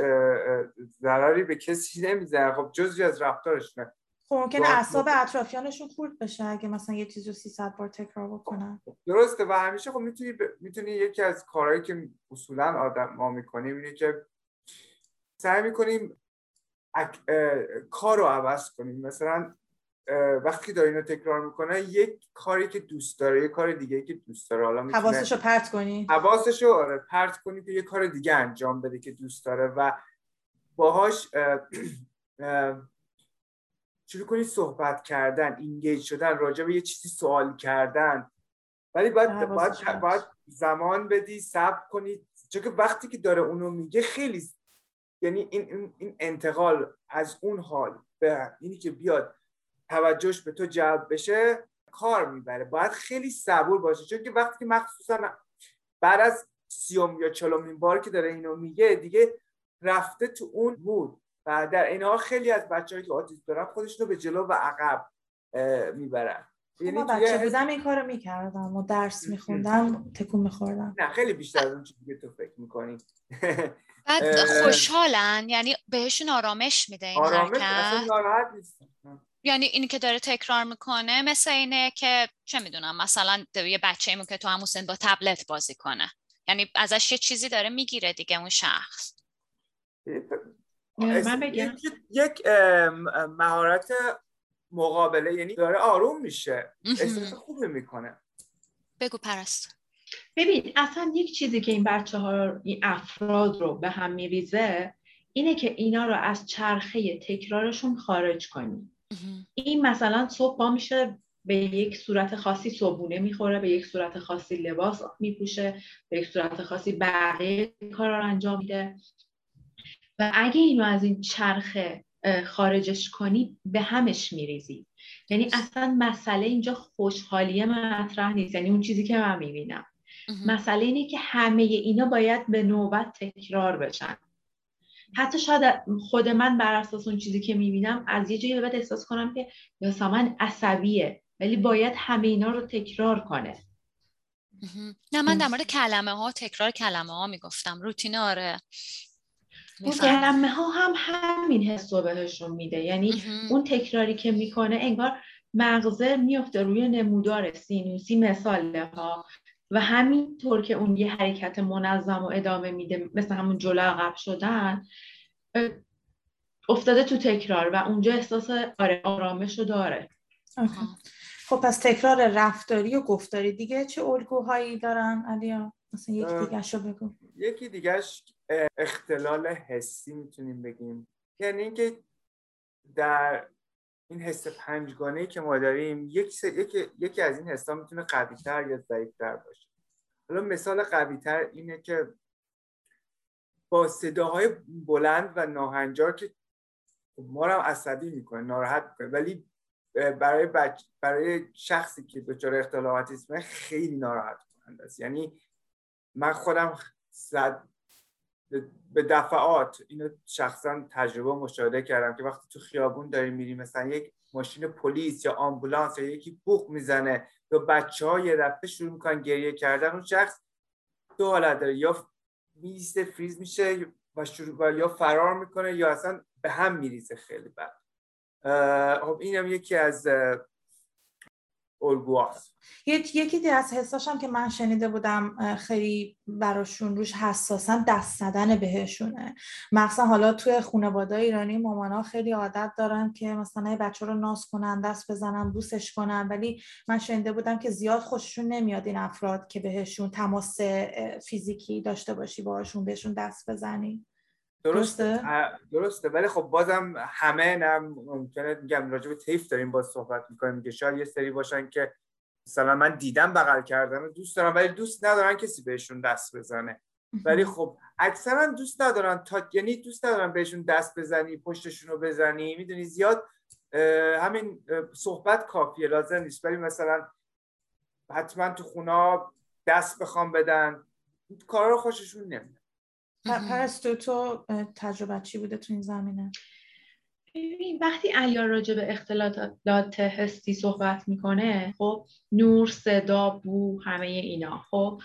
ضرری به کسی نمیزنه، خب جزئی از رفتارشونه. خب ممکنه اعصاب اطرافیانشون خورد بشه اگه مثلا یه چیزو سیصد بار تکرار بکنن. درسته. و همیشه خب میتونی ب... میتونی یکی از کارهایی که اصولا آدم ما میکنیم اینه که سعی میکنیم اک... کار رو عوض کنیم. مثلا وقتی داره اینو تکرار میکنه یک کاری که دوست داره، یک کار دیگه که دوست داره، حالا میتونه حواسشو پرت کنی، حواسشو آره پرت کنی که یه کار دیگه انجام بده که دوست داره و باهاش شروع کنی صحبت کردن، اینگیج شدن، راجع به یه چیزی سوال کردن. ولی باید باید, باید زمان بدی، صبر کنی، چون که وقتی که داره اونو میگه خیلی یعنی این این انتقال از اون حال به اینی که بیاد توجهش به تو جلب بشه کار میبره. باید خیلی صبور باشی چون که وقتی که مخصوصا بعد از سیوم یا چهلمین بار که داره اینو میگه دیگه رفته تو اون بود و در این حال خیلی از بچه‌هایی که آتیسم دارن خودشونو به جلو و عقب میبرن. یعنی من بچه بودم این کارو میکردم و درس میخوندم تکون میخوردم. نه خیلی بیشتر از اون چیزی که تو فکر میکنی. بعد خوشحالن، یعنی بهشون آرامش میده این آرامش حرکت. آرامش یعنی اینی که داره تکرار میکنه مثل اینه که چه میدونم مثلا یه بچه‌ای مون که تو همون سن با تبلت بازی کنه، یعنی ازش یه چیزی داره میگیره دیگه اون شخص. من بگم یک مهارت مقابله، یعنی داره آروم میشه، احساس خوبه میکنه. بگو پرستو. ببین اصلا یک چیزی که این بچه ها این افراد رو به هم میریزه اینه که اینا رو از چرخه تکرارشون خارج کنی. این مثلا صبح پا میشه به یک صورت خاصی صبحونه میخوره، به یک صورت خاصی لباس میپوشه، به یک صورت خاصی بقیه کارا رو انجام میده و اگه اینو از این چرخه خارجش کنی به همش میریزی. یعنی اصلا مسئله اینجا خوشحالیه مطرح نیست، یعنی اون چیزی که من میبینم مسئله اینه که همه اینا باید به نوبت تکرار بشن. حتی شاید خود من بر اساس اون چیزی که میبینم از یه جایی به بعد احساس کنم که یاسمن عصبیه، ولی باید همه اینا رو تکرار کنه. نه من در مورد کلمه ها، تکرار کلمه ها میگفتم، روتین. آره اون کلمه ها هم همین حسو بهشون میده، یعنی اون تکراری که میکنه انگار مغزه میفته روی نمودار سینوسی مثاله ها و همینطور که اون یه حرکت منظم و ادامه میده، مثل همون جلو عقب شدن، افتاده تو تکرار و اونجا احساس آرامش رو داره. آه. خب پس تکرار رفتاری و گفتاری دیگه چه الگوهایی دارن علیا؟ مثلا یک دیگه‌ش رو بگو. یکی دیگه‌ش اختلال حسی میتونیم بگیم، یعنی اینکه در این حس پنجگانه‌ای که ما داریم یک س... یکی... یکی از این حس‌ها میتونه قوی‌تر یا ضعیف‌تر باشه. حالا مثال قوی‌تر اینه که با صداهای بلند و ناهنجار که ما رو عصبی می‌کنه، ناراحت می‌کنه، ولی برای بچ... برای شخصی که دچار اختلال اوتیسم خیلی ناراحت کننده است. یعنی من خودم صد... به دفعات اینو شخصا تجربه مشاهده کردم که وقتی تو خیابون داریم میریم، مثلا یک ماشین پلیس یا آمبولانس یا یکی بوق میزنه یا بچه‌ها یه دفعه شروع میکنن گریه کردن، اون شخص دو حالت داره، یا میسته فریز میشه و شروع یا فرار میکنه یا اصلا به هم میریزه خیلی بد. خب اینم یکی از الگوهاست. یک یکی دیگه از حساشم که من شنیده بودم خیلی براشون روش حساسن، دست زدن بهشونه. مثلا حالا توی خانواده ایرانی مامانا خیلی عادت دارن که مثلا یه بچه رو ناز کنن، دست بزنن، بوسش کنن، ولی من شنیده بودم که زیاد خوششون نمیاد این افراد که بهشون تماس فیزیکی داشته باشی باهاشون، بهشون دست بزنی. درسته؟ درسته، ولی خب بازم همه نه، ممکنه میگم راجع به طیف داریم باز صحبت میکنیم که شاید یه سری باشن که مثلا من دیدم بغل کردن و دوست دارم ولی دوست ندارن کسی بهشون دست بزنه، ولی خب اکثرا دوست ندارن تا یعنی دوست ندارن بهشون دست بزنی، پشتشون رو بزنی، میدونی زیاد همین صحبت کافیه، لازم نیست. ولی مثلا حتما تو خونه دست بخوام بدن، کارا رو خوششون نمیاد. پرستو تو تجربه چی بوده تو این زمینه؟ ببین وقتی علیار راجع به اختلالات حسی صحبت میکنه، خب نور، صدا، بو، همه اینا، خب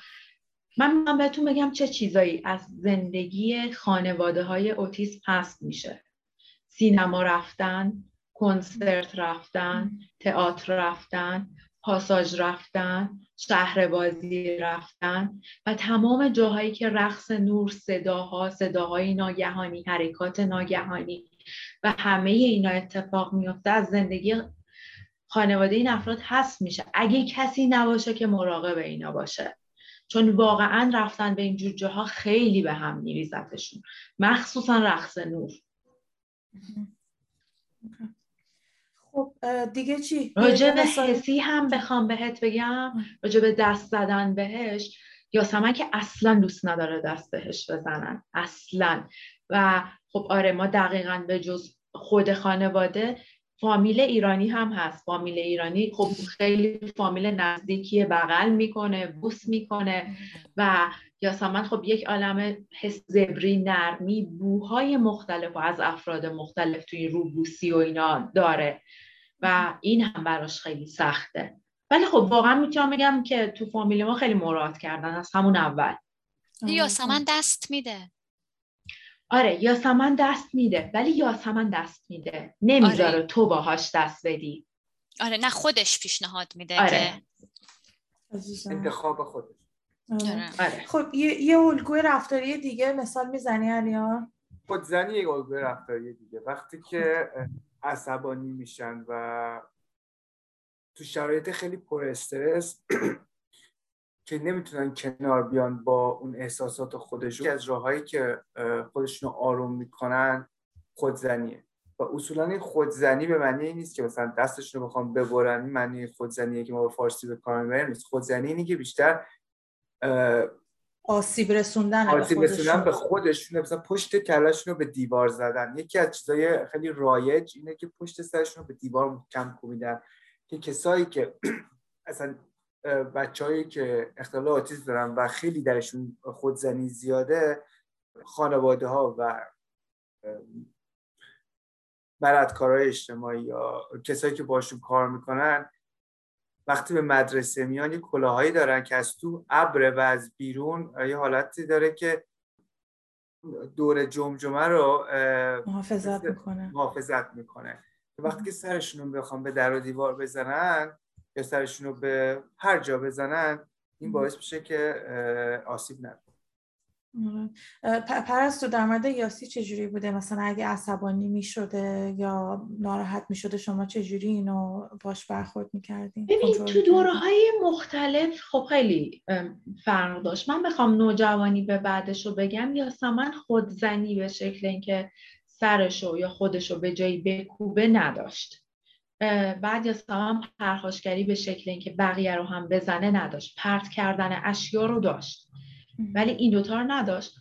من میخوام بهتون بگم چه چیزایی از زندگی خانواده های اوتیسم حذف میشه. سینما رفتن، کنسرت رفتن، تئاتر رفتن، پاساژ رفتن، شهر بازی رفتن و تمام جاهایی که رقص، نور، صداها، صداهای ناگهانی، حرکات ناگهانی و همه اینا اتفاق میفته، از زندگی خانواده این افراد حذف میشه اگه کسی نباشه که مراقب اینا باشه، چون واقعا رفتن به این جور جاها خیلی به هم میریزتشون، مخصوصا رقص نور. خب دیگه چی؟ راجع به حسی هم بخوام بهت بگم، راجع به دست زدن بهش، یاسمن که اصلا دوست نداره دست بهش بزنن اصلا. و خب آره ما دقیقاً به جز خود خانواده، فامیل ایرانی هم هست. فامیل ایرانی خب خیلی فامیل نزدیکیه، بغل میکنه، بوس میکنه و یاسمن خب یک عالمه حس زبری، نرمی، بوهای مختلف و از افراد مختلف توی روبوسی و اینا داره و این هم براش خیلی سخته. ولی خب واقعا میتونم بگم که تو فامیل ما خیلی مراد کردن از همون اول. یاسمن دست میده. آره یاسمن دست میده، ولی یاسمن دست میده نمیذاره. آره. تو باهاش دست بدی. آره نه خودش پیشنهاد میده. آره. که انتخاب خودش. آره. آره. خب یه یه الگوی رفتاری دیگه مثال میزنی علیار؟ خود زنی یه الگوی رفتاری دیگه، وقتی که عصبانی میشن و تو شرایط خیلی پر استرس که نمیتونن کنار بیان با اون احساسات خودشون، از راهایی که خودشونو آروم میکنن خودزنیه. و اصولا این خودزنی به معنی این نیست که مثلا دستشونو بخوام ببرن، این معنی خودزنیه که ما به فارسی به کار میبریم نیست. خودزنی اینی که بیشتر آسیب رسوندن آسیب رسوندن به خودشون، مثلا پشت کلاشونو به دیوار زدن. یکی از چیزای خیلی رایج اینه که پشت سرشونو به دیوار محکم کوبیدن، که کسایی که اصلا بچه‌هایی که اختلال اوتیسم دارن و خیلی درشون خود زنی زیاده، خانواده‌ها و مددکارهای اجتماعی یا کسایی که باشون کار میکنن وقتی به مدرسه میان یه کلاهایی دارن که از تو ابر و از بیرون یه حالتی داره که دور جمجمه رو محافظت میکنه محافظت میکنه وقتی که سرشون رو بخوام به در و دیوار بزنن یا سرشون رو به هر جا بزنن، این باعث میشه که آسیب نبینه. پرستو در مورد یاسی چجوری بوده؟ مثلا اگه عصبانی میشده یا ناراحت میشده شما چجوری اینو باش برخورد میکردین؟ ببین تو دوره‌های مختلف خب خیلی فرق داشت. من بخوام نوجوانی به بعدش رو بگم، یاسمن خودزنی به شکل اینکه سرشو یا خودشو به جایی بکوبه نداشت. بعد یاسمن پرخاشگری به شکل اینکه بقیه رو هم بزنه نداشت. پرت کردن اشیا رو داشت ولی این دوتا رو نداشت.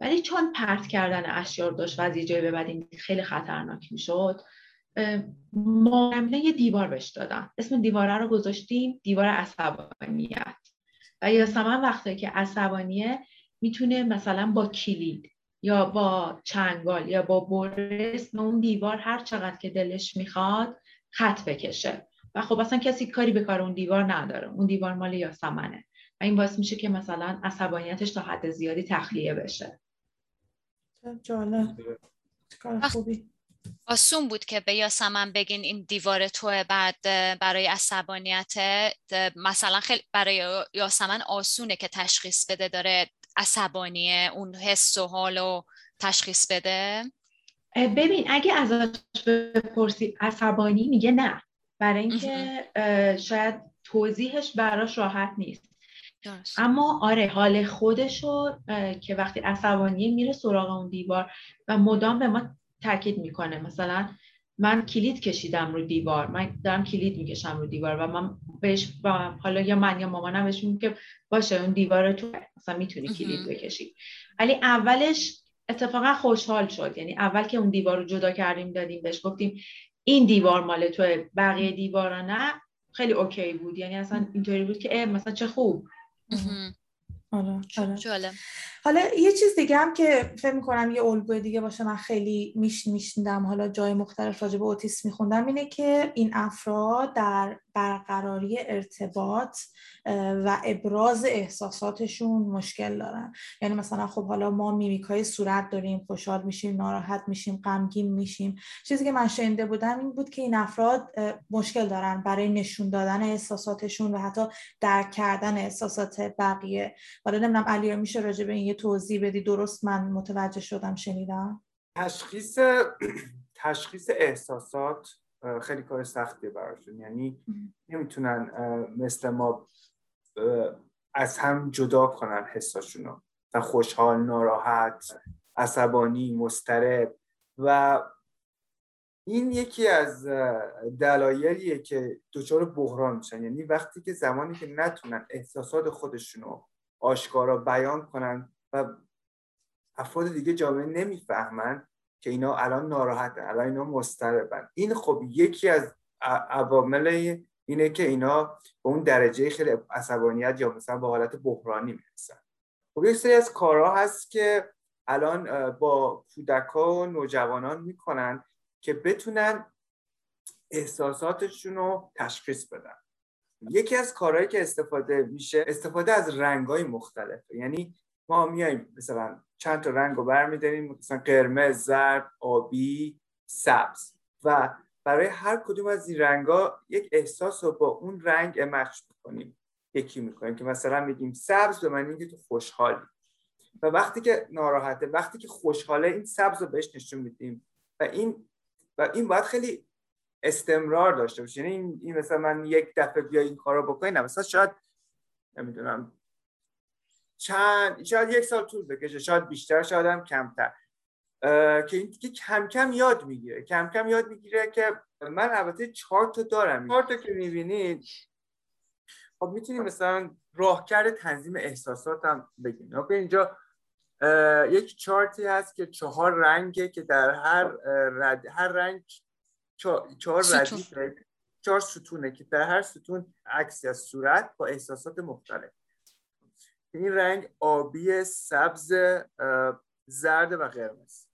ولی چون پرت کردن اشیا رو داشت و از یه جایی به بعد این خیلی خطرناک میشد، معامله یه دیوار بهش دادن. اسم دیواره رو گذاشتیم دیوار عصبانیت. و یاسمن وقتی که عصبانیه میتونه مثلا با کلید یا با چنگال یا با برس اون دیوار هر چقدر که دلش میخواد خط بکشه و خب اصلا کسی کاری به کار اون دیوار نداره، اون دیوار مال یاسمنه. این باعث میشه که مثلا عصبانیتش تا حد زیادی تخلیه بشه. جالب. کار خوبی. آسون بود که به یاسمن بگین این دیوار توه، بعد برای عصبانیت مثلا خیلی برای یاسمن آسونه که تشخیص بده داره عصبانیه، اون حس و حال رو تشخیص بده. ببین اگه ازش بپرسی عصبانی میگه نه، برای اینکه شاید توضیحش براش راحت نیست. دارست. اما آره حال خودشو که وقتی عصبانیه میره سراغ اون دیوار و مدام به ما تاکید میکنه، مثلا من کلید کشیدم رو دیوار، من دارم کلید میکشم رو دیوار و من بهش و حالا یا من یا مامانم بهش میگم که باشه اون دیوار تو مثلا میتونی کلید بکشی. ولی اولش اتفاقا خوشحال شد، یعنی اول که اون دیوار رو جدا کردیم دادیم بهش گفتیم این دیوار مال تو بقیه دیوارا نه، خیلی اوکی بود. یعنی اصلا اینطوری بود که مثلا چه خوب. حالا حالا حالا یه چیز دیگه هم که فکر می‌کنم یه الگوی دیگه باشه، من خیلی میش میشنیدم حالا جای مختلف راجع به اوتیسم می‌خوندم، اینه که این افراد در برقراری ارتباط و ابراز احساساتشون مشکل دارن. یعنی مثلا خب حالا ما میمیکای صورت داریم، خوشحال میشیم، ناراحت میشیم، غمگین میشیم. چیزی که من شنیده بودم این بود که این افراد مشکل دارن برای نشون دادن احساساتشون و حتی درک کردن احساسات بقیه. حالا نمیدونم علیار میشه راجع به این یه توضیح بدی؟ درست من متوجه شدم شنیدم؟ تشخیص تشخیص احساسات خیلی کار سختی براشون، یعنی نمیتونن مثل ما از هم جدا کنن حساشونو، خوشحال، ناراحت، عصبانی، مضطرب. و این یکی از دلایلیه که دچار بحران میشن، یعنی وقتی که زمانی که نتونن احساسات خودشونو آشکارا بیان کنن و افراد دیگه جامعه نمیفهمن که اینا الان ناراحتن، الان اینا مضطربن. این خب یکی از عوامل اینه که اینا به اون درجه خیلی عصبانیت یا مثلا به حالت بحرانی میرسن. خب یک سری از کارها هست که الان با کودک‌ها و نوجوانان میکنن که بتونن احساساتشون رو تشخیص بدن. یکی از کارهایی که استفاده میشه استفاده از رنگ‌های مختلفه، یعنی ما میایم مثلا چند تا رنگ رو برمی‌داریم، مثلا قرمز، زرد، آبی، سبز و برای هر کدوم از این رنگ‌ها یک احساس رو با اون رنگ مچ می‌کنیم، یکی می‌کنیم که مثلا میگیم سبز به معنی اینکه تو خوشحالی و وقتی که ناراحته، وقتی که خوشحاله این سبز رو بهش نشون میدیم و این و این باید خیلی استمرار داشته باشه. یعنی این, این مثلا من یک دفعه بیا این کارو بکنم، مثلا شاید نمیدونم چند شاید یک سال طول بکشه، شاید بیشتر، شاید هم کمتر، که این که کم کم یاد میگیره کم کم یاد میگیره که من البته چهار تا دارم. چهار تا که میبینید خب میتونیم مثلا راهکار تنظیم احساساتم بگیم. اوکی اینجا یک چارتی هست که چهار رنگه که در هر رد هر رنگ چهار ردیف چهار ستونه که در هر ستون عکسی از صورت با احساسات مختلف. این رنگ آبی، سبز، زرد و قرمز.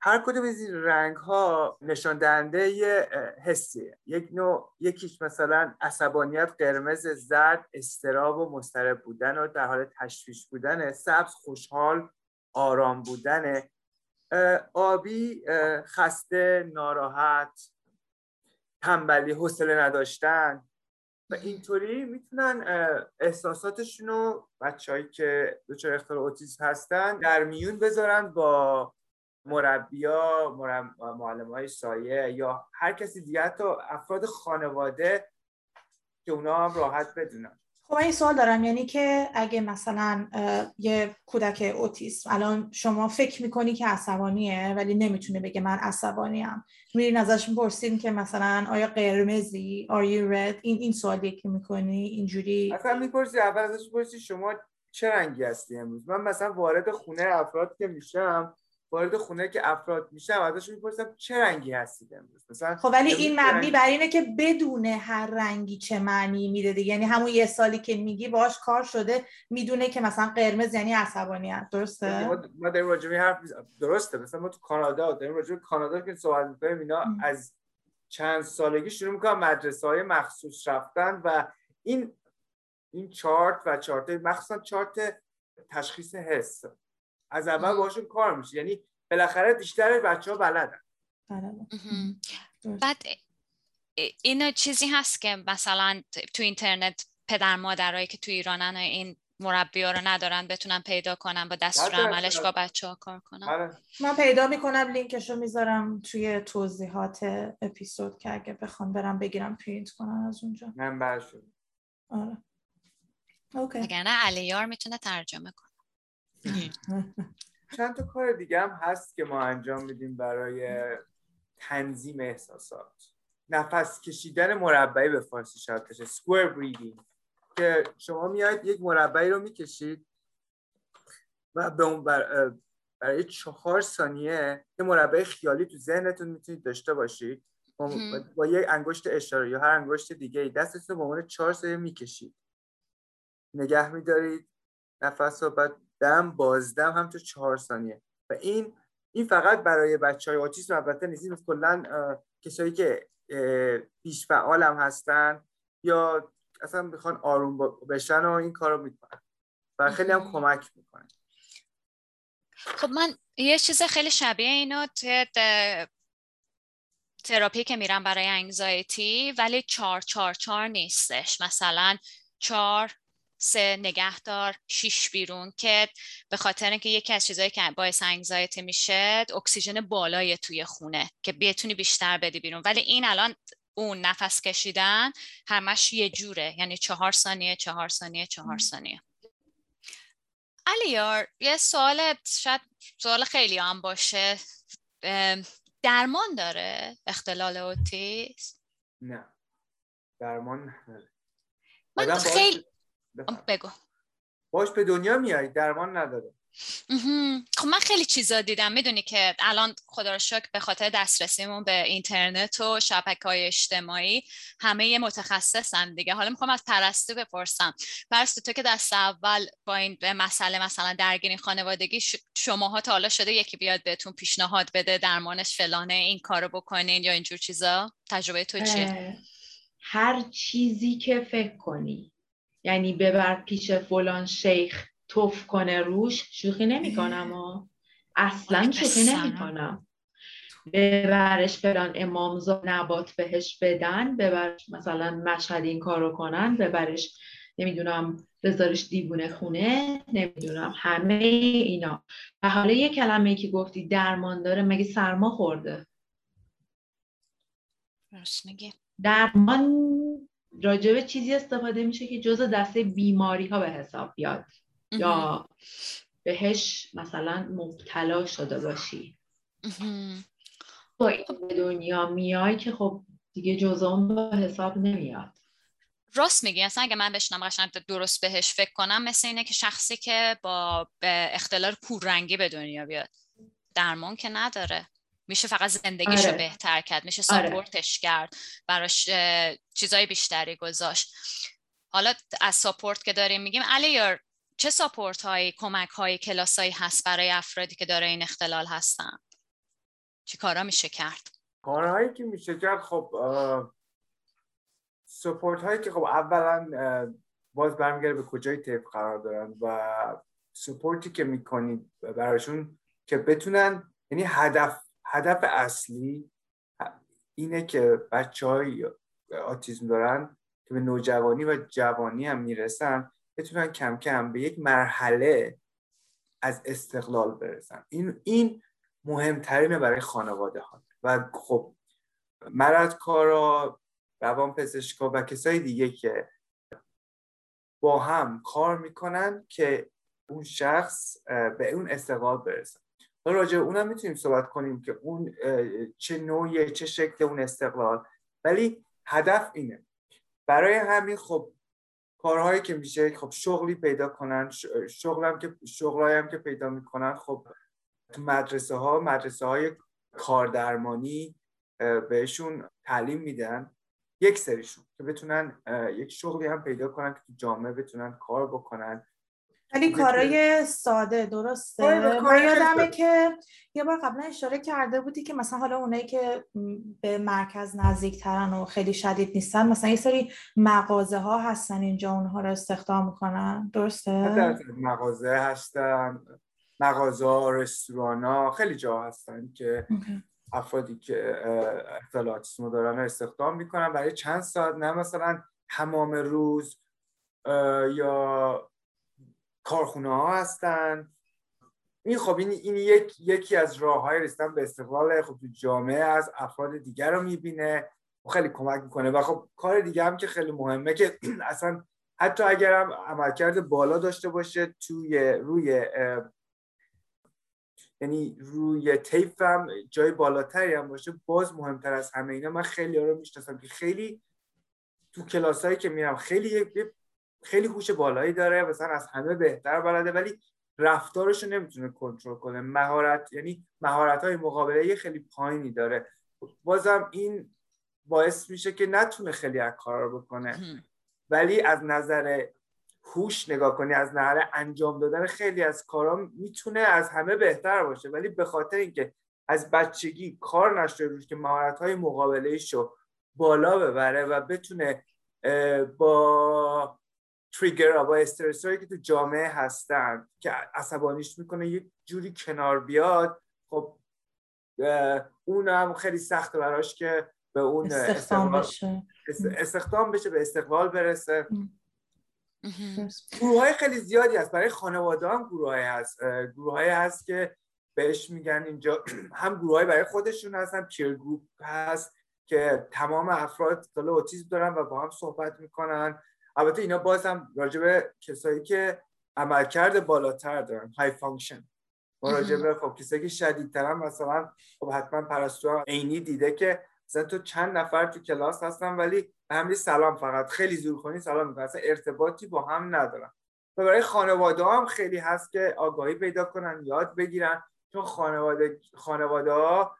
هر کدوم از این رنگ‌ها نشان دهنده یه حسیه. یک نوع، یکیش مثلا عصبانیت، قرمز زرد اضطراب و مضطرب بودن و در حال تشویش بودن، سبز خوشحال آرام بودن، آبی خسته، ناراحت، تنبلی، حوصله نداشتن. و اینطوری میتونن احساساتشون رو بچه‌هایی که دچار اختلال اوتیسم هستن در میون بذارن با مربیا، معلم‌های سایه یا هر کسی دیگه، تا افراد خانواده که اونا هم راحت بدونن. خب من این سوال دارم، یعنی که اگه مثلا یه کودک اوتیسم الان شما فکر میکنی که عصبانیه ولی نمیتونه بگه من عصبانیم، میرین ازش میپرسین که مثلا آیا قرمزی، are you red؟ این این سوالیه که میکنی اینجوری؟ اصلا میپرسی، اول ازش میپرسی شما چه رنگی هستی امروز؟ من مثلا وارد خونه افراد که میشم وارد خونه که افراد میشم ازش میپرسم چه رنگی هستید امروز مثلا. خب ولی این مبنی بر اینه که بدون هر رنگی چه معنی میده دیگه، یعنی همون یه سالی که میگی باهاش کار شده، میدونه که مثلا قرمز یعنی عصبانیت، درسته؟ ما در راجبی حرف درسته، مثلا ما تو کانادا در راجبی کانادا که صحبت می‌کنیم اینا از چند سالگی شروع می‌کنن مدرسه‌های مخصوص رفتن و این این چارت و چارت مخصوصا چارت تشخیص حس از اول باشون کار میشه، یعنی بالاخره بیشتر بچه‌ها بلدن. بعد این چیزی هست که مثلا تو اینترنت پدر مادرایی که تو ایرانن این مربی‌ها رو ندارن بتونن پیدا کنن با دستور عملش با بچه‌ها کار کنن. من پیدا میکنم لینکشو میذارم توی توضیحات اپیزود که اگه بخوام برام بگیرم پرینت کنن از اونجا. من باشه. آره. اوکی. اگه نه علیار میتونه ترجمه کنه. چند تا کار دیگه هم هست که ما انجام میدیم برای تنظیم احساسات. نفس کشیدن مربعی به فارسی شاید بشه square breathing، که شما میاید یک مربعی رو میکشید و به اون بر... برای چهار ثانیه یه مربع خیالی تو ذهنتون میتونید داشته باشید با, با یک انگشت اشاره یا هر انگشت دیگه دستتون رو به عنوان چهار ثانیه میکشید، نگه میدارید نفس رو، بعد دم بازدم هم تو چهار ثانیه. و این این فقط برای بچهای اوتیسم البته نیست، کلا کسایی که پیش فعال هم هستن یا اصلا میخوان آروم بشن و این کارو میکنن و خیلی هم کمک میکنن. خب من یه چیز خیلی شبیه اینو تو تراپی که میرم برای انگزایتی، ولی چهار چهار چهار نیستش، مثلا چهار سه نگهدار شیش بیرون، که به خاطر اینکه یکی از چیزایی که باعث انگزایتی میشه اکسیژن بالای توی خونه که بتونی بیشتر بدی بیرون. ولی این الان اون نفس کشیدن همش یه جوره، یعنی چهار ثانیه چهار ثانیه چهار ثانیه. علیار یه سوال، شاید سوال خیلی هم باشه، درمان داره اختلال اوتیسم؟ نه درمان نداره. من خیلی بگو باش به دنیا میای، درمان نداره. خب من خیلی چیزا دیدم، میدونی که الان خدا رو شکر به خاطر دسترسیمون به اینترنت و شبکه‌های اجتماعی همه متخصصن دیگه. حالا میخوام از پرستو بپرسم، پرستو تو که دست اول با این مسئله مثلا درگیری خانوادگی شماها تا حالا شده یکی بیاد بهتون پیشنهاد بده درمانش فلانه، این کارو بکنین یا اینجور چیزا؟ تجربه تو چیه؟ هر چیزی که فکر کنی، یعنی ببر پیش فلان شیخ توف کنه روش، شوخی نمی کنم و اصلا شوخی نمی کنم، ببرش فلان امامزا نبات بهش بدن، ببرش مثلا مشهد این کارو کنن، ببرش نمیدونم بذارش دیوونه خونه، نمیدونم همه اینا. و حالا یه کلمه ای که گفتی درمان داره، مگه سرما خورده؟ راست میگه. درمان راجبه چیزی استفاده میشه که جزو دسته بیماری ها به حساب بیاد یا بهش مثلا مبتلا شده باشی. با این دنیا میای که خب دیگه جزو اون به حساب نمیاد. راست میگی، اصلا اگه من بشنم قشنگ درست بهش فکر کنم، مثل اینه که شخصی که با اختلال کوررنگی به دنیا بیاد درمان که نداره، میشه فقط زندگیشو آره. بهتر کرد، میشه ساپورتش آره. کرد، براش چیزای بیشتری گذاشت. حالا از ساپورت که داریم میگیم، علیار چه ساپورت هایی، کمک هایی، کلاس هایی هست برای افرادی که داره این اختلال هستن؟ چی کارا میشه کرد؟ کارهایی که میشه کرد، خب سپورت هایی که خب اولا باز برمیگره به کجای طیف قرار دارن و سپورتی که میکنید براشون که بتونن، یعنی هدف هدف اصلی اینه که بچه های آتیزم دارن که به نوجوانی و جوانی هم میرسن بتونن کم کم به یک مرحله از استقلال برسن. این این مهمترینه برای خانواده ها و خب مردکارا، روانپزشکا و کسای دیگه که با هم کار میکنن که اون شخص به اون استقلال برسه. راجع به اونم میتونیم صحبت کنیم که اون چه نوعیه، چه شکل اون استقلال، ولی هدف اینه. برای همین خب کارهایی که میشه، خب شغلی پیدا کنن، شغلم که شغلایی هم که پیدا میکنن، خب مدرسه ها مدرسه های کاردرمانی بهشون تعلیم میدن، یک سریشون که بتونن یک شغلی هم پیدا کنن که تو جامعه بتونن کار بکنن. ولی کارهای ساده، درسته؟ من یادمه که یه بار قبلا اشاره کرده بودی که مثلا حالا اونایی که به مرکز نزدیکترن و خیلی شدید نیستن، مثلا یه سری مغازه ها هستن اینجا، اونها رو استخدام میکنن، درسته؟ مغازه هستن، مغازه ها، رستوران ها، خیلی جا هستن که okay. افرادی که اختلال آتیسم دارن استخدام میکنن برای چند ساعت، نه مثلا تمام روز، یا کارخونه ها هستن. این خب این, این یک یکی از راه های رسیدن به استقلال خب تو جامعه از افراد دیگر رو میبینه و خیلی کمک میکنه. و خب کار دیگه هم که خیلی مهمه که اصلا حتی اگر هم عملکرد بالا داشته باشه توی روی یعنی روی طیف هم جای بالاتری هم باشه، باز مهمتر از همه اینا، من خیلی ها رو میشناسم که خیلی تو کلاس هایی که میرم خیلی خیلی هوش بالایی داره، مثلا از همه بهتر بلده، ولی رفتارشو نمیتونه کنترل کنه. مهارت یعنی مهارتهای مقابلهای خیلی پایینی داره. بازم این باعث میشه که نتونه خیلی از کارا رو بکنه. ولی از نظر هوش نگاه کنی، از نظر انجام دادن خیلی از کارا میتونه از همه بهتر باشه، ولی به خاطر اینکه از بچگی کار نشده روش که مهارتهای مقابلهایشو بالا ببره و بتونه با تریگر، با استرسوری که تو جامعه هستن که عصبانیش میکنه یک جوری کنار بیاد، خب اونم خیلی سخت براش که به اون استخدام بشه استخدام بشه به استقلال برسه. گروه های خیلی زیادی هست، برای خانواده هم گروه های هست گروه های هست که بهش میگن اینجا هم گروه های برای خودشون هست، هم پیر گروپ هست که تمام افراد اختلال اوتیسم دارن و با هم صحبت میکنن. البته اینا باز هم راجبه کسایی که عملکرد بالاتر دارن، های فانکشن، و راجبه خب کسایی که شدیدترن، مثلا خب حتما پرستو عینی دیده که مثلا تو چند نفر تو کلاس هستن ولی همین سلام، فقط خیلی زورخونی سلام میکنن، اصلا ارتباطی با هم ندارن. و برای خانواده هم خیلی هست که آگاهی پیدا کنن، یاد بگیرن، چون خانواده خانواده ها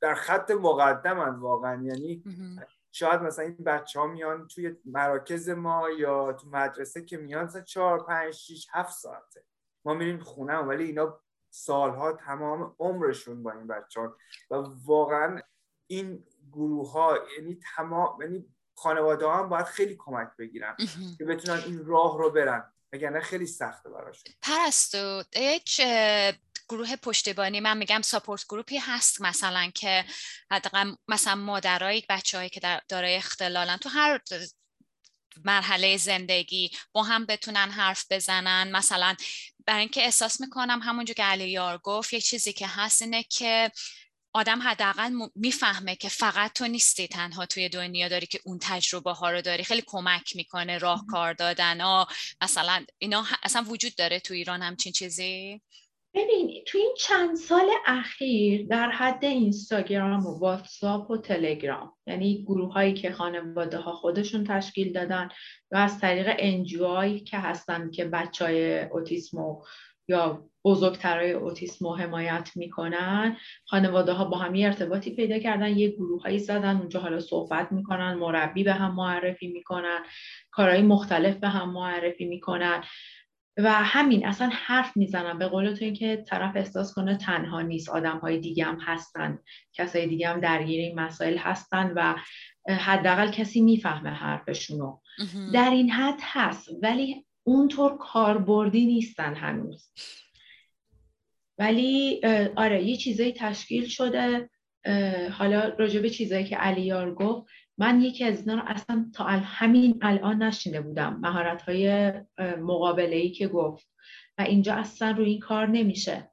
در خط مقدمن واقعا. یعنی شاید مثلا این بچه ها میان توی مراکز ما یا تو مدرسه که میان مثلا چهار، پنج، شیش، هفت ساعته ما میریم خونه، ولی اینا سالها تمام عمرشون با این بچه ها. و واقعا این گروه ها یعنی تمام یعنی خانواده ها هم باید خیلی کمک بگیرن که بتونن این راه رو برن، وگرنه خیلی سخته براشون. پرستو هیچ گروه پشتیبانی، من میگم ساپورت گروپی هست مثلا که حداقل مثلا مادرای بچه‌هایی که دارای اختلالن تو هر مرحله زندگی با هم بتونن حرف بزنن؟ مثلا برای اینکه احساس میکنم همونجور که علیار گفت، یه چیزی که هست اینه که آدم حداقل میفهمه که فقط تو نیستی تنها توی دنیا، داری که اون تجربه ها رو داری. خیلی کمک میکنه راهکار دادن. آه مثلا اینا اصلا وجود داره تو ایران همچین چیزی؟ ببین تو این چند سال اخیر در حد اینستاگرام و واتساپ و تلگرام، یعنی گروه هایی که خانواده ها خودشون تشکیل دادن و از طریق ان جی اوهایی که هستن که بچه های اوتیسم و یا بزرگترهای اوتیسم رو حمایت میکنن، خانواده ها با هم یه ارتباطی پیدا کردن، یه گروه هایی زدن اونجا، حالا صحبت میکنن، مربی به هم معرفی میکنن، کارهای مختلف به هم معرفی میکنن و همین اصلا حرف میزنن. به قول تو این که طرف احساس کنه تنها نیست، آدم های دیگه هم هستن، کسای دیگه هم درگیر این مسائل هستن و حداقل کسی میفهمه حرفشونو. در این حد هست ولی اونطور کاربردی نیستن هنوز. ولی آره یه چیزایی تشکیل شده. حالا راجع به چیزایی که علیار گفت، من یکی از اینا رو اصلا تا همین الان نشینده بودم، مهارت‌های مقابله‌ای که گفت، و اینجا اصلا روی این کار نمیشه.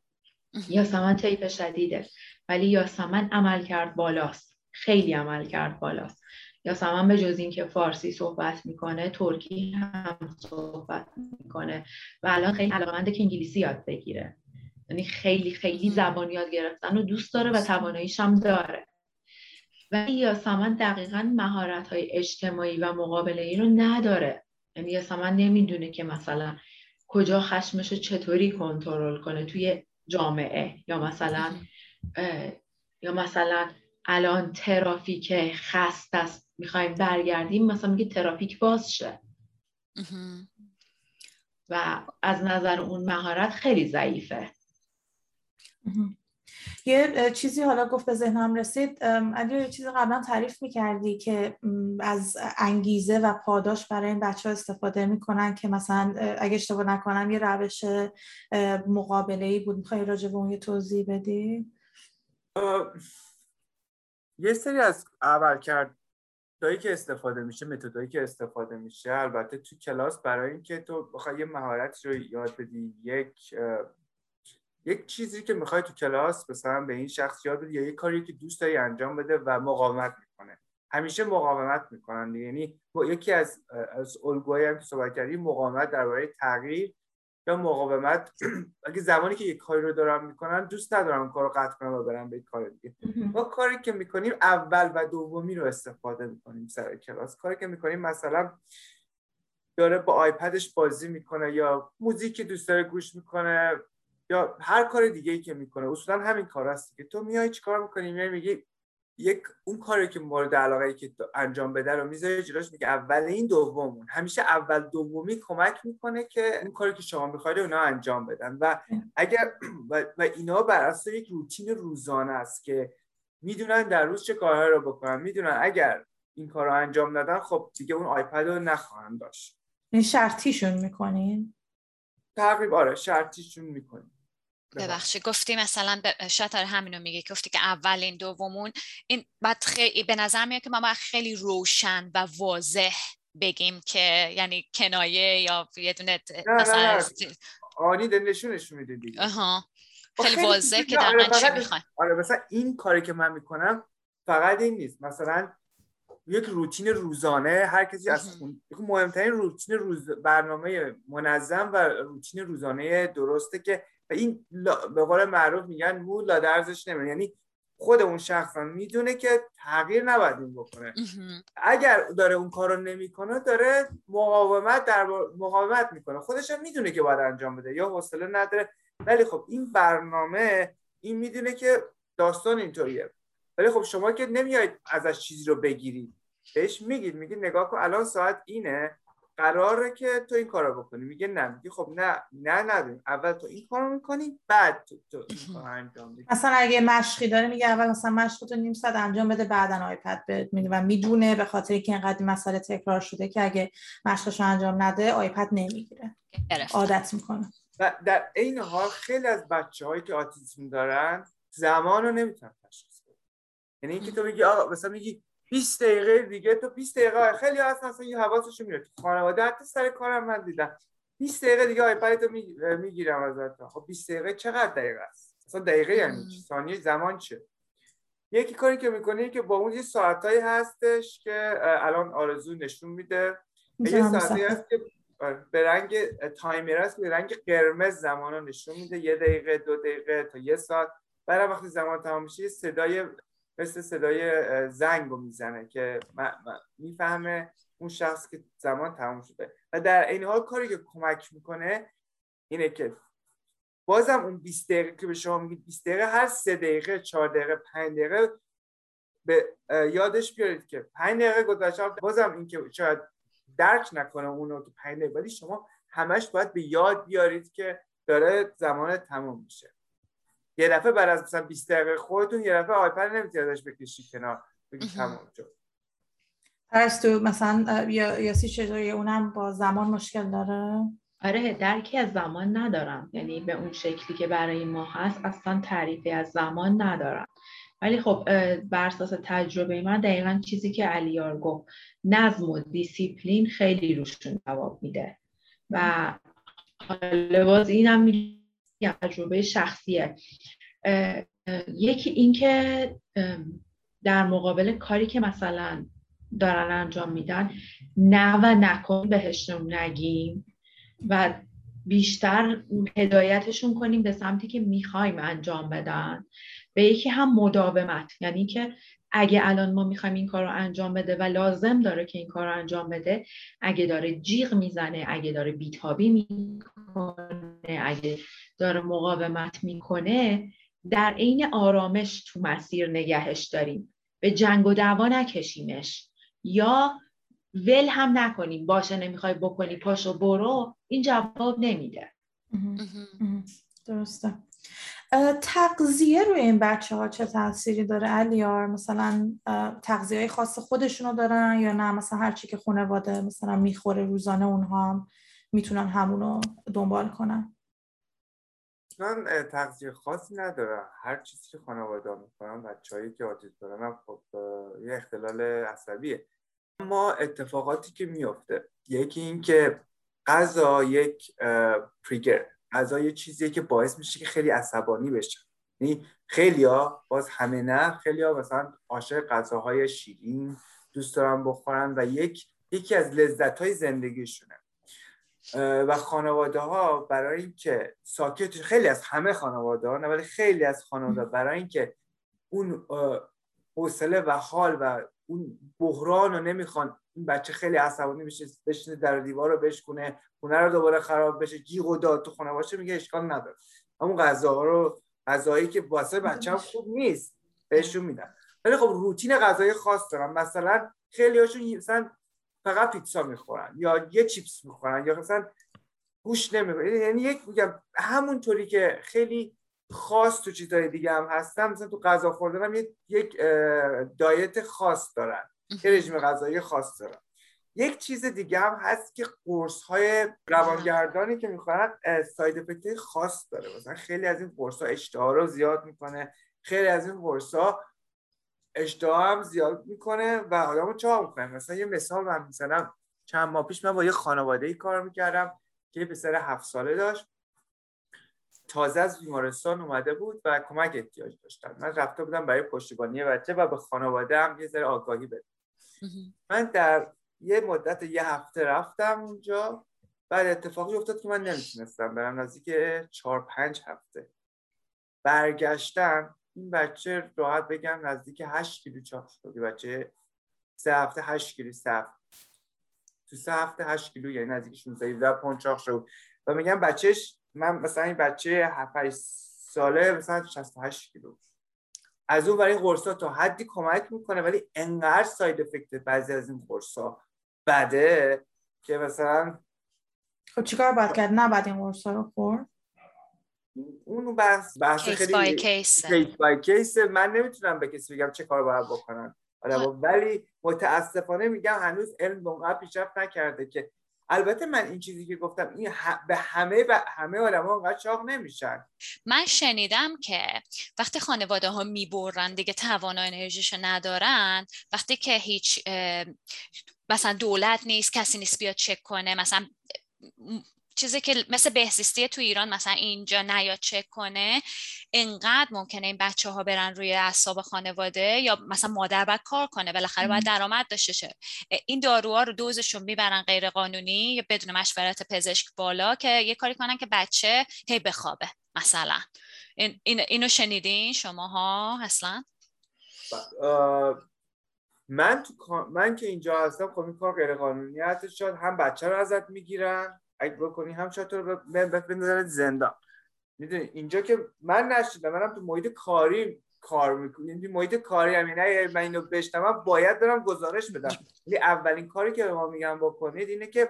یاسمن طیف شدیده ولی یاسمن عمل کرد بالاست، خیلی عمل کرد بالاست. یاسمن به جز این که فارسی صحبت میکنه، ترکی هم صحبت میکنه و الان خیلی علاقه‌منده که انگلیسی یاد بگیره، یعنی خیلی خیلی زبان یاد گرفتن و دوست داره و تواناییش هم داره. ولی یاسمن دقیقاً مهارت‌های اجتماعی و مقابله‌ای رو نداره. یعنی یاسمن نمیدونه که مثلا کجا خشمش رو چطوری کنترل کنه توی جامعه، یا مثلا یا مثلا الان ترافیک خست است، می‌خوایم برگردیم، مثلا میگه ترافیک باز شه. و از نظر اون مهارت خیلی ضعیفه. یه چیزی حالا گفت به ذهنم رسید، علی یه چیزی قبلا تعریف میکردی که از انگیزه و پاداش برای این بچه ها استفاده میکنن، که مثلا اگه اشتباه نکنم یه روش مقابله‌ای بود، میخوایی راجع به اون یه توضیح بدی؟ یه سری از عملکردهایی که استفاده میشه، متدهایی که استفاده میشه البته تو کلاس برای این که تو بخوای یه مهارت رو یاد بدی، یک یک چیزی که میخوای تو کلاس مثلا به این شخص یاد بدی یا یک کاری که دوست داری انجام بده و مقاومت میکنه، همیشه مقاومت میکنن دیگه. یعنی یکی از از الگوهایی هم که صحبت کردیم، مقاومت درباره تغییر یا مقاومت اگه زمانی که یک کاری رو دارم میکنن دوست ندارم اون کارو قطع کنم و برم به یک کار دیگه. ما کاری که میکنیم اول و دومی رو استفاده میکنیم سر کلاس. کاری که میکنیم مثلا داره با آیپدش بازی میکنه یا موزیک دوست داره گوش میکنه یا هر کار دیگه‌ای که میکنه، اصولا همین کار است که تو میای چیکار میکنی، میای میگی یک اون کاری که مورد علاقه ای که انجام بده رو میذاری جلوش، میگه اول این دومون. همیشه اول دومی کمک میکنه که اون کاری که شما میخواید اونا انجام بدن. و اگر و, و اینا بر اساس یک روتین روزانه است که میدونن در روز چه کارها رو بکنن، میدونن اگر این کارو انجام ندن خب دیگه اون آیپد رو نخواهند داشت. این شرطیشون میکنین؟ تقریبا آره، شرطیشون میکنین. ببخشید گفتی مثلا شطر همینو میگه، گفتی که اول این دومون، این بعد خیلی به نظر میاد که ما باید خیلی روشن و واضح بگیم که یعنی کنایه یا یه دونه مثلا آنی ده نشونش میده دیگه. آها خیلی واضحه که در من چی میخوام. آره مثلا این کاری که من میکنم فقط این نیست، مثلا یک روتین روزانه هر کسی از مهمترین روتین روز برنامه منظم و روتین روزانه درسته که و این به قول معروف میگن مو لادرزش نمیره، یعنی خود اون شخص هم میدونه که تغییر نباید این بکنه. اگر داره اون کارو نمیکنه داره مقاومت در مقاومت میکنه، خودش هم میدونه که باید انجام بده یا حوصله نداره. ولی خب این برنامه این میدونه که داستان اینطوریه، ولی خب شما که نمیاید ازش چیزی رو بگیرید، بهش میگید میگید نگاه کن الان ساعت اینه، قراره که تو این کارو بکنی، میگه نه، میگه خب نه نه نداریم، اول تو این کارو میکنی بعد تو, تو این کارو انجام میدی. مثلا اگه مشقی داره میگه اول مثلا مشقتو نیم ساعت انجام بده بعدن آیپد بهت میدی، و میدونه به خاطر اینکه اینقدر مسئله تکرار شده که اگه مشقشو انجام نده آیپد نمیگیره، عادت میکنه. و در این حال خیلی از بچه‌هایی که آتیسم دارن زمانو نمیتونن تشخیص بدن، یعنی اینکه تو میگی آقا مثلا میگی بیست دقیقه دیگه، تو بیست دقیقه خیلی اصلا اصلا یه حواسش میره خانواده، حتی سر کارم من دیدم بیست دقیقه دیگه آیپدتو میگیرم ازت. خب بیست دقیقه چقدر دقیقه است؟ اصلا دقیقه یعنی چی؟ ثانیه زمان چه؟ یکی کاری که میکنه که با اون یه ساعتایی هستش که الان آرزو نشون میده، یه ساعتی هست که به رنگ تایمر است، به رنگ قرمز زمانو نشون میده، یه دقیقه، دو دقیقه تا یه ساعت. برای وقتی زمان تمام میشه صدای مثل صدای زنگ رو میزنه که میفهمه اون شخص که زمان تموم شده. و در این حال کاری که کمک میکنه اینه که بازم اون بیست دقیقه که به شما میگید بیست دقیقه، هر سه دقیقه، چهار دقیقه، پنج دقیقه به یادش بیارید که پنج دقیقه گذشته. بازم این که شاید درک نکنه اونو که پنج دقیقه، ولی شما همش باید به یاد بیارید که داره زمان تموم میشه. یه دفعه بعد از مثلا بیست دقیقه خودتون یه دفعه آیپد نمیتونید ازش بکشید کنار، بگید تموم شد. پرستو مثلا یا یاسی چجوری اونم با زمان مشکل داره؟ آره، درکی از زمان ندارم، یعنی به اون شکلی که برای ما هست اصلا تعریفی از زمان ندارم. ولی خب بر اساس تجربه من دقیقاً چیزی که علیار گفت، نظم و دیسیپلین خیلی روشون جواب میده و حالا باز اینم میگم تجربه شخصیه. یکی این که در مقابل کاری که مثلا دارن انجام میدن نه و نکن بهش نگیم و بیشتر هدایتشون کنیم به سمتی که میخوایم انجام بدن. و یکی هم مداومت، یعنی که اگه الان ما میخوایم این کار رو انجام بده و لازم داره که این کار رو انجام بده، اگه داره جیغ میزنه، اگه داره بیتابی میکنه، اگه داره مقاومت میکنه، در عین آرامش تو مسیر نگهش داریم، به جنگ و دعوا نکشیمش یا ول هم نکنیم، باشه نمیخوای بکنی پاشو برو، این جواب نمیده. درسته. تغذیه روی این بچه ها چه تأثیری داره علیار؟ مثلا تغذیه های خاص خودشونو دارن یا نه مثلا هرچی که خانواده مثلا میخوره روزانه اونها هم میتونن همونو دنبال کنن؟ من تغذیه خاصی ندارم، هر چیزی که خانواده ها میخورن بچه هایی که آتیسم دارن خب یه اختلال عصبیه. ما اتفاقاتی که میفته، یکی این که غذا یک تریگر، غذا یه چیزیه که باعث میشه که خیلی عصبانی بشن. یعنی خیلیا، باز همه نه، خیلیا مثلا عاشق غذاهای شیرین دوست دارن بخورن و یک یکی از لذت‌های زندگیشونه. و خانواده‌ها برای اینکه ساکت، خیلی از همه خانواده‌ها نه ولی خیلی از خانواده‌ها برای اینکه اون حوصله و حال و اون بحران رو نمیخوان، این بچه خیلی عصبانی میشه، بشینه در دیوار رو بشکنه، خونه رو دوباره خراب بشه، گیغ و داد تو خونه باشه، میگه اشکال نداره. همون غذاها رو، غذایی که واسه بچه‌م خوب نیست، بهشون میدن. ولی خب روتین غذایی خاص دارن، مثلا خیلی‌هاشون مثلا فقط پیتزا میخورن یا یه چیپس میخورن یا مثلا گوشت نمیخورن. یعنی یک میگم همونطوری که خیلی خاص تو چیزهای دیگه هم هستن، مثلا تو غذا خوردن هم یک, یک دایت خاص دارن، یک رژیم غذایی خاص دارن. یک چیز دیگه هم هست که قرص‌های روانگردانی که میخورن ساید افکت خاص داره. مثلا خیلی از این قرص‌ها اشتها رو زیاد میکنه، خیلی از این قرص‌ها اشتها هم زیاد میکنه و آدمو چاق میکنه. مثلا یه مثال من میزنم، چند ماه پیش من با یه خانواده‌ای کار میکردم که یه پسر هفت ساله داشت، تازه از بیمارستان اومده بود و کمک احتیاج داشتن. من رفته بودم برای پشتیبانی بچه و به خانواده هم یه ذره آگاهی بده. من در یه مدت یه هفته رفتم اونجا، بعد اتفاقی افتاد که من نمیتونستم برم، نزدیک چهار پنج هفته برگشتم. این بچه راحت بگم نزدیک هشت کیلو چاق شده. بچه سه هفته هشت کیلو سه تو سه هفته هشت کیلو یعنی نزدیک شانزده پوند چاق شد. و میگم بچهش، من مثلا این بچه هفت ساله مثلا شصت و هشت کیلو. از اون برای قرصا تا حدی کمک میکنه ولی انقدر ساید افکت بعضی از این قرصا بده که مثلا خب چیکار باید کرد؟ نه بعد این قرصا رو خورد. اون بحث بحث خیلی کیس بای کیس، من نمیتونم به کسی بگم چه کار باید بکنن. ولی متاسفانه میگم هنوز علم به اونقدر پیشرفت نکرده که، البته من این چیزی که گفتم این به همه به همه آدم‌ها انقدر چاق نمیشن. من شنیدم که وقتی خانواده ها میبرن دیگه توان انرژیشو ندارن، وقتی که هیچ مثلا دولت نیست، کسی نیست بیاد چک کنه، مثلا چیزی که مثل بهزیستی تو ایران مثلا اینجا نیاد چک کنه، انقدر ممکنه این بچه ها برن روی اعصاب خانواده یا مثلا مادر باید کار کنه، بالاخره باید درآمد داشته شه. این داروها رو دوزشون میبرن غیر قانونی یا بدون مشورت پزشک بالا که یه کاری کنن که بچه هی بخوابه مثلا. این اینو شنیدین شماها اصلا؟ من تو من که اینجا هستم خب این کار غیر قانونی هستش، هم بچه رو ازت میگیرن اگه بکنی هم شاید تو رو بندازنت زندان. میدونی اینجا که من نشدم، منم تو محیط کاری کار میکنم، یعنی محیط کاری هم نه من اینو بشتم باید برم گزارش بدم. ولی اولین کاری که ما میگم بکنید اینه که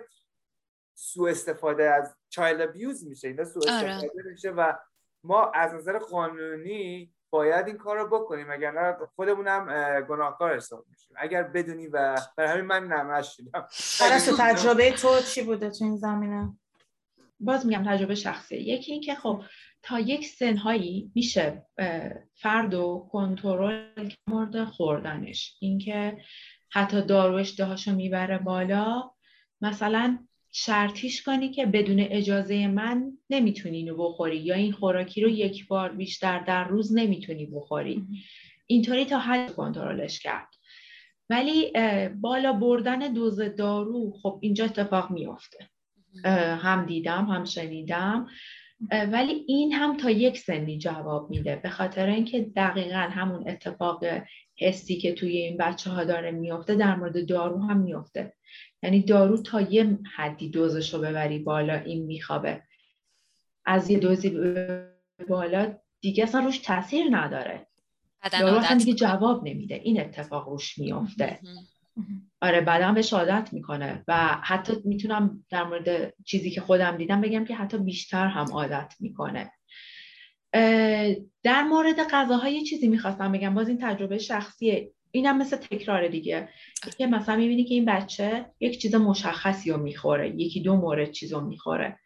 سوء استفاده از چایلد ابیوز میشه، اینا سوء استفاده میشه و ما از نظر قانونی باید این کار رو بکنیم، اگر نه خودمونم گناهکار حساب میشیم اگر بدونی. و برای همین من نمشیدم. پرستو تجربه تو چی بوده تو این زمینه؟ باز میگم تجربه شخصی. یکی این که خب تا یک سنهایی میشه فرد و کنترل مورد خوردنش، این که حتی دارو اشتهاشو میبره بالا، مثلا شرطیش کنی که بدون اجازه من نمیتونی اینو بخوری یا این خوراکی رو یک بار بیشتر در روز نمیتونی بخوری، اینطوری تا حد کنترلش کرد. ولی بالا بردن دوز دارو خب اینجا اتفاق میافته، هم دیدم هم شنیدم، ولی این هم تا یک سنی جواب میده، به خاطر اینکه دقیقاً همون اتفاق حسی که توی این بچه‌ها داره میافته در مورد دارو هم میافته. یعنی دارو تا یه حدی دوزش رو ببری بالا این میخوابه، از یه دوزی بالا دیگه اصلا روش تاثیر نداره، دارو اصلا دیگه جواب نمیده، این اتفاق روش میافته. آره بعدم بهش عادت میکنه و حتی میتونم در مورد چیزی که خودم دیدم بگم که حتی بیشتر هم عادت میکنه. در مورد غذاهای چیزی میخواستم بگم، باز این تجربه شخصیه، اینم مثل تکرار دیگه، که مثلا میبینی که این بچه یک چیز مشخصی رو میخوره، یکی دو مورد چیز رو میخوره،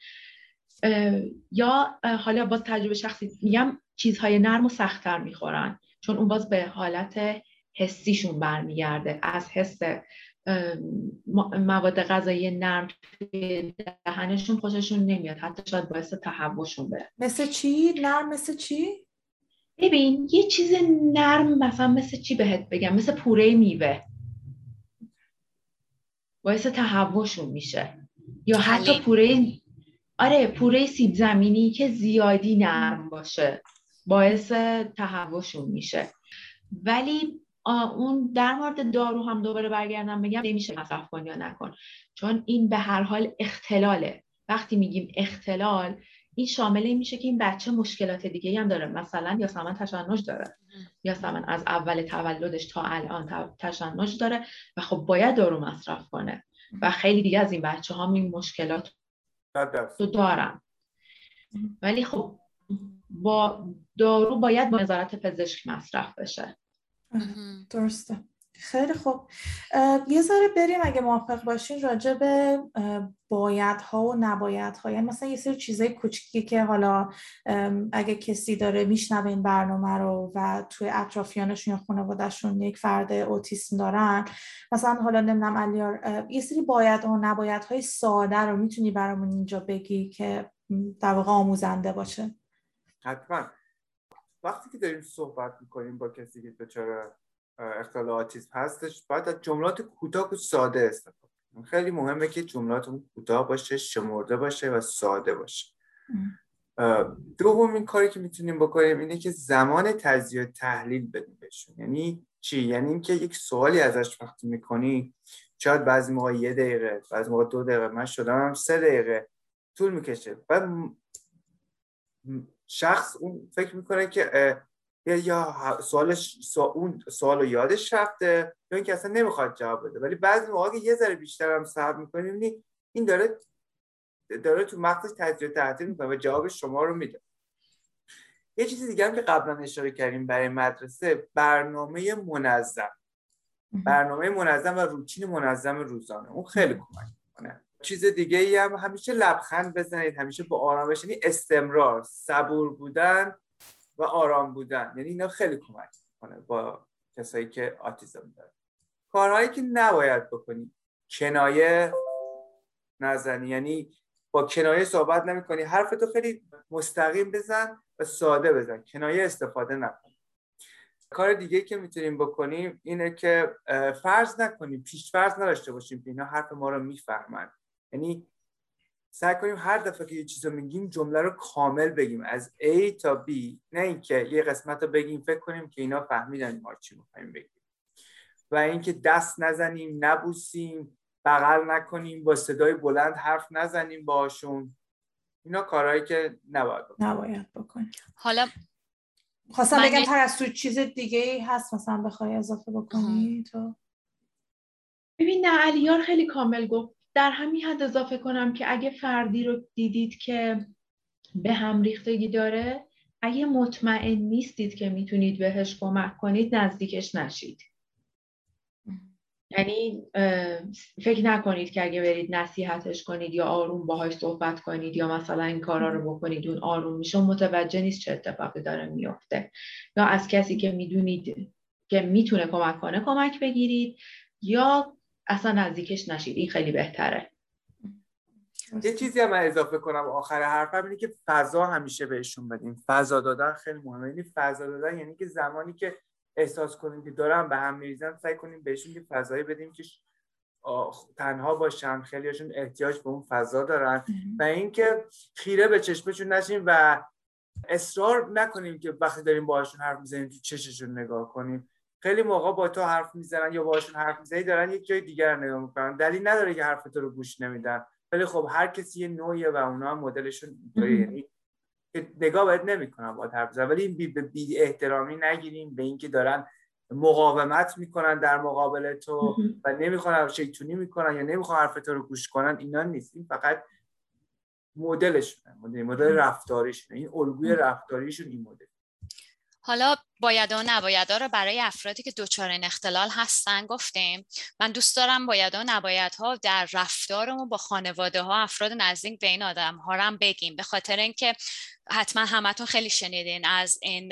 یا حالا باز تجربه شخصی میگم چیزهای نرم و سخت‌تر میخورن، چون اون باز به حالت حسیشون برمیگرده، از حس مواد غذایی نرم توی دهنشون خوششون نمیاد، حتی شاید باعث تهوعشون بشه. مثل چی؟ نرم مثل چی؟ ببین یه چیز نرم مثلا مثل چی بهت بگم، مثل پوره میوه باعث تهوعشون میشه، یا حتی پوره آره پوره سیب زمینی که زیادی نرم باشه باعث تهوعشون میشه. ولی اون در مورد دارو هم دوباره برگردم بگم نمیشه مصرف کن یا نکن، چون این به هر حال اختلاله. وقتی میگیم اختلال این شامل این میشه که این بچه مشکلات دیگه‌ای هم داره، مثلا یاسمن تشنج داره، یاسمن از اول تولدش تا الان تشنج داره و خب باید دارو مصرف کنه و خیلی دیگه از این بچه ها این مشکلات رو دارن. ولی خب با دارو باید با نظارت پزشک مصرف بشه. درسته. خیلی خوب، یه ذره بریم اگه موافق باشین راجع به بایدها و نبایدها، یعنی مثلا یه سری چیزای کوچیکی که حالا اگه کسی داره میشنوه این برنامه رو و توی اطرافیانشون یا خانواده‌شون یک فرد اوتیسم دارن، مثلا حالا نمیدونم علیار یه سری باید و نبایدهای ساده رو میتونی برامون اینجا بگی که در واقع آموزنده باشه؟ حتما. وقتی که داریم صحبت می‌کنیم با کسی که دچار اختلال اوتیسم هستش باید از جملات کوتاه و ساده استفاده کنیم. خیلی مهمه که جملاتمون کوتاه باشه، شمرده باشه و ساده باشه. دومین کاری که میتونیم بکنیم اینه که زمان تجزیه و تحلیل بدیم بهشون. یعنی چی؟ یعنی اینکه یک سوالی ازش وقتی میکنی شاید بعضی موقع یه دقیقه، بعضی موقع دو دقیقه، من شدم سه دقیقه طول میکشه. بعد شخص اون فکر میکنه که یا سوالش سو... اون سوالو یادش رفته یا اینکه اصلا نمیخواد جواب بده. ولی بعضی موقع یه ذره بیشتر هم صبر می‌کنی می‌بینی این داره داره تو مغزش تجزیه و تحلیل می‌کنه و جواب شما رو میده. یه چیز دیگه هم که قبلا اشاره کردیم برای مدرسه، برنامه منظم. برنامه منظم و روتین منظم روزانه. اون خیلی کمک می‌کنه. چیز دیگه‌ای هم همیشه لبخند بزنید، همیشه با آرامش، یعنی استمرار، صبور بودن و آرام بودن، یعنی اینا خیلی کمک میکنه با کسایی که آتیزم دارن. کارهایی که نباید بکنی، کنایه نزنی، یعنی با کنایه صحبت نمیکنی، حرفتو خیلی مستقیم بزن و ساده بزن، کنایه استفاده نکن. کار دیگه که میتونیم بکنیم اینه که فرض نکنیم، پیش فرض نداشته باشیم که اینا حرف ما رو میفهمن، یعنی سعی کنیم هر دفعه که یه چیز رو میگیم جمله رو کامل بگیم از A تا B، نه اینکه یه قسمت رو بگیم فکر کنیم که اینا فهمیدن ما چی می‌خوایم بگیم. و اینکه دست نزنیم، نبوسیم، بغل نکنیم، با صدای بلند حرف نزنیم باهاشون، اینا کارهایی که نباید بکنیم. نباید بکنیم. حالا خواستم بگم پرستو چیز دیگه‌ای هست مثلا بخوای اضافه بکنی تو؟ ببین نه، علیار خیلی کامل گفت. در همین حد اضافه کنم که اگه فردی رو دیدید که به هم ریختگی داره، اگه مطمئن نیستید که میتونید بهش کمک کنید، نزدیکش نشید. یعنی فکر نکنید که اگه برید نصیحتش کنید یا آروم باهاش صحبت کنید یا مثلا این کارا رو بکنید اون آروم میشه، متوجه نیست چه اتفاقی داره میفته. یا از کسی که میدونید که میتونه کمک کنه کمک بگیرید یا اصلا نزدیکش نشید. این خیلی بهتره. یه چیزی هم اضافه کنم آخر حرفم اینه که فضا همیشه بهشون بدیم. فضا دادن خیلی مهمه. یعنی فضا دادن یعنی که زمانی که احساس کنیم که دارن به هم میریزن، سعی کنیم بهشون یه فضایی بدیم که تنها باشن. خیلیشون احتیاج به اون فضا دارن. و اینکه خیره به چشمشون نشیم و اصرار نکنیم که وقتی داریم باهاشون حرف میزنیم تو چشمشون نگاه کنیم. خیلی موقع با تو حرف میزنن یا باهاشون حرف میزنی دارن یک جای دیگر نگاه میکنن. دلیل نداره که حرف تو رو گوش نمیدن. ولی خب هر کسی یه نوعیه و اونا هم مدلشون اینطوریه. یعنی نگاه باید نمی‌کنن با حرف زدن، ولی بی, بی احترامی نگیریم به اینکه دارن مقاومت میکنن در مقابل تو و نمیخوان شیطونی میکنن یا نمیخوان حرف تو رو گوش کنن. اینا نیست، این فقط مدلشونه، مدل مدل رفتاریشونه، این الگوی رفتاریشون این مدل. حالا باید و نباید ها رو برای افرادی که دچار این اختلال هستن گفتیم. من دوست دارم باید و نباید ها در رفتارمون با خانواده ها، افراد نزدیک به این آدم ها رو هم بگیم، به خاطر اینکه حتما همتون خیلی شنیدین از این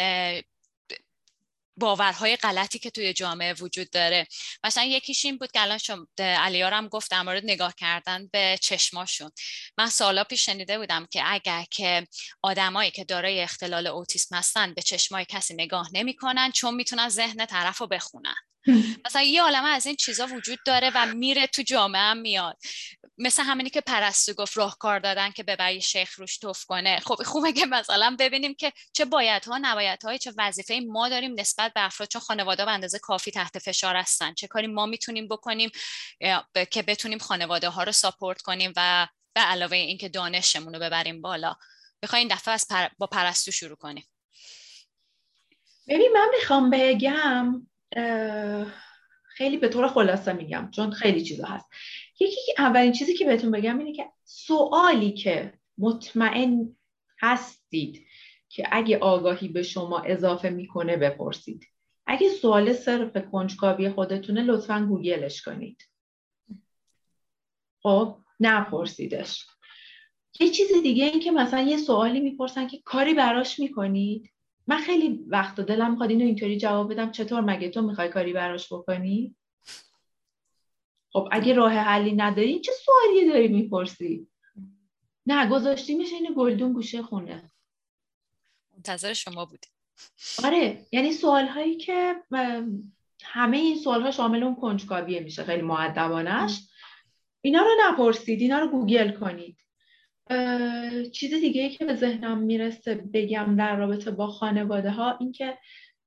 باورهای غلطی که توی جامعه وجود داره. مثلا یکیش این بود که الان شما علیارم گفت در مورد نگاه کردن به چشماشون. من سالا پیش شنیده بودم که اگر که آدمایی که دارای اختلال اوتیسم هستن به چشمای کسی نگاه نمی‌کنن چون میتونن ذهن طرفو بخونن. مثلا یه عالمه از این چیزا وجود داره و میره تو جامعه هم میاد. مثلا همینی که پرستو گفت راهکار دادن که ببری شیخ روش توف کنه. خب خوبه که مثلا ببینیم که چه بایدها نبایدهای، چه وظیفه ما داریم نسبت به افراد، چون خانواده به اندازه کافی تحت فشار هستن، چه کاری ما میتونیم بکنیم که بتونیم خانواده ها رو ساپورت کنیم و به علاوه این که دانشمون رو ببریم بالا. میخواین دفعه از پر... با پرستو شروع کنیم. ببین من میخوام بگم خیلی به طور خلاصه میگم چون خیلی چیزا هست. یکی اولین چیزی که بهتون بگم اینه که سوالی که مطمئن هستید که اگه آگاهی به شما اضافه میکنه بپرسید. اگه سوال صرف کنجکاوی خودتونه لطفاً گوگلش کنید. خب نپرسیدش. یه چیز دیگه این که مثلا یه سوالی میپرسن که کاری براش میکنید. من خیلی وقت دلم می‌خواد اینو اینطوری جواب بدم چطور مگه تو می‌خوای کاری براش بکنی؟ خب اگه راه حلی نداری چه سوالی داری می‌پرسی؟ نه گذاشتی میشه اینو گلدون گوشه خونه. منتظر شما بودی. آره، یعنی سوال‌هایی که همه این سوال‌ها شامل اون کنجکاوی میشه، خیلی مؤدبانه‌اش. اینا رو نپرسید، اینا رو گوگل کنید. چیز دیگه‌ای که به ذهنم میرسه بگم در رابطه با خانواده ها این که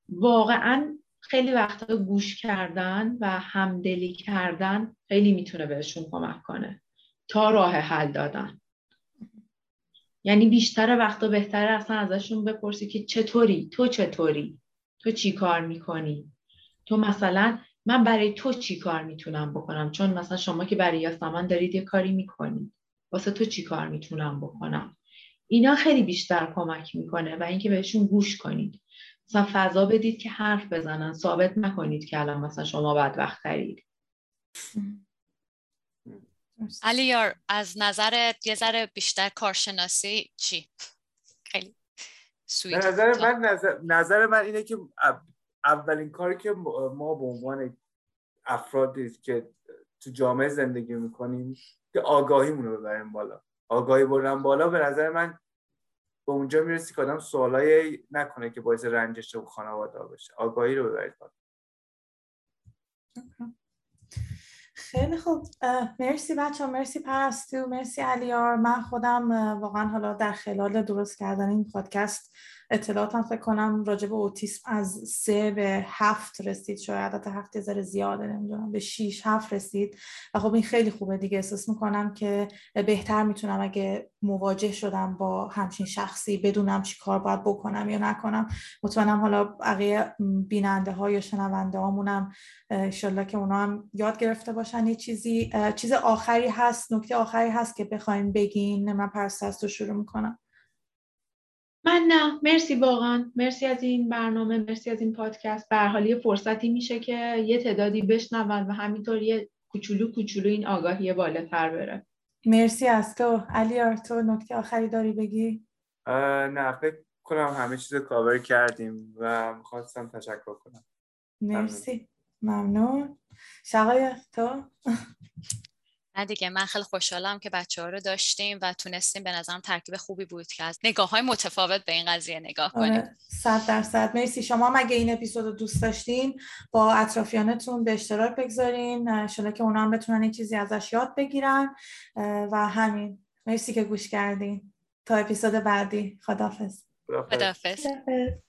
واقعاً خیلی وقتا گوش کردن و همدلی کردن خیلی میتونه بهشون کمک کنه تا راه حل دادن. یعنی بیشتر وقتا بهتره اصلا ازشون بپرسی که چطوری؟ تو چطوری؟ تو چی کار میکنی؟ تو مثلا من برای تو چی کار میتونم بکنم؟ چون مثلا شما که برای یاسمن دارید یه کاری میکنید، واسه تو چی کار میتونم بکنم؟ اینا خیلی بیشتر کمک میکنه و اینکه بهشون گوش کنید. مثلا فضا بدید که حرف بزنن، ثابت نکنید که الان مثلا شما بدبخت ترید. علیار از نظر یه ذره بیشتر کارشناسی چی؟ خیلی سویت. نظر من نظر نظر من اینه که اولین کاری که ما به عنوان افرادی که تو جامعه زندگی میکنیم که آگاهیمون رو ببریم بالا. آگاهی بردن بالا به نظر من به اونجا میرسی که آدم سوالایی نکنه که باعث رنجش و خانواده ها بشه. آگاهی رو ببرید بالا. خیلی خوب. مرسی بچه ها، مرسی پرستو، مرسی علیار. من خودم واقعا حالا در خلال درست کردن این پادکست اطلاعات هم فکر کنم راجع به اوتیسم از سه به هفت رسید، شاید عدد هفت یه ذره زیاده، نمیدونم به شیش هفت رسید و خب این خیلی خوبه دیگه. احساس میکنم که بهتر میتونم اگه مواجه شدم با همچین شخصی بدونم چی کار باید بکنم یا نکنم. مطمئنم حالا بقیه بیننده ها یا شنونده هامونم انشالله که اونا هم یاد گرفته باشن. یه چیزی چیز آخری هست، نکته آخری هست که بخوایم بگین؟ من پرستو شروع میکنم. من نه، مرسی واقعا، مرسی از این برنامه، مرسی از این پادکست. به هر حال یه فرصتی میشه که یه تعدادی بشنون و همینطور یه کوچولو کوچولو این آگاهی بالاتر بره. مرسی از تو. علیار تو نکته آخری داری بگی؟ نه فکر کنم همه چیز رو کاور کردیم و میخواستم تشکر کنم. مرسی، ممنون. شقایق تو؟ نه دیگه، من خیلی خوشحالم که بچه ها رو داشتیم و تونستیم، به نظرم ترکیب خوبی بود که از نگاه های متفاوت به این قضیه نگاه کنیم. صد درصد مرسی. شما هم اگه این اپیزود رو دوست داشتین با اطرافیانتون به اشتراک بگذارین، انشالله که اونا هم بتونن یه چیزی ازش یاد بگیرن. و همین، مرسی که گوش کردین. تا اپیزود بعدی، خداحافظ. خداحافظ.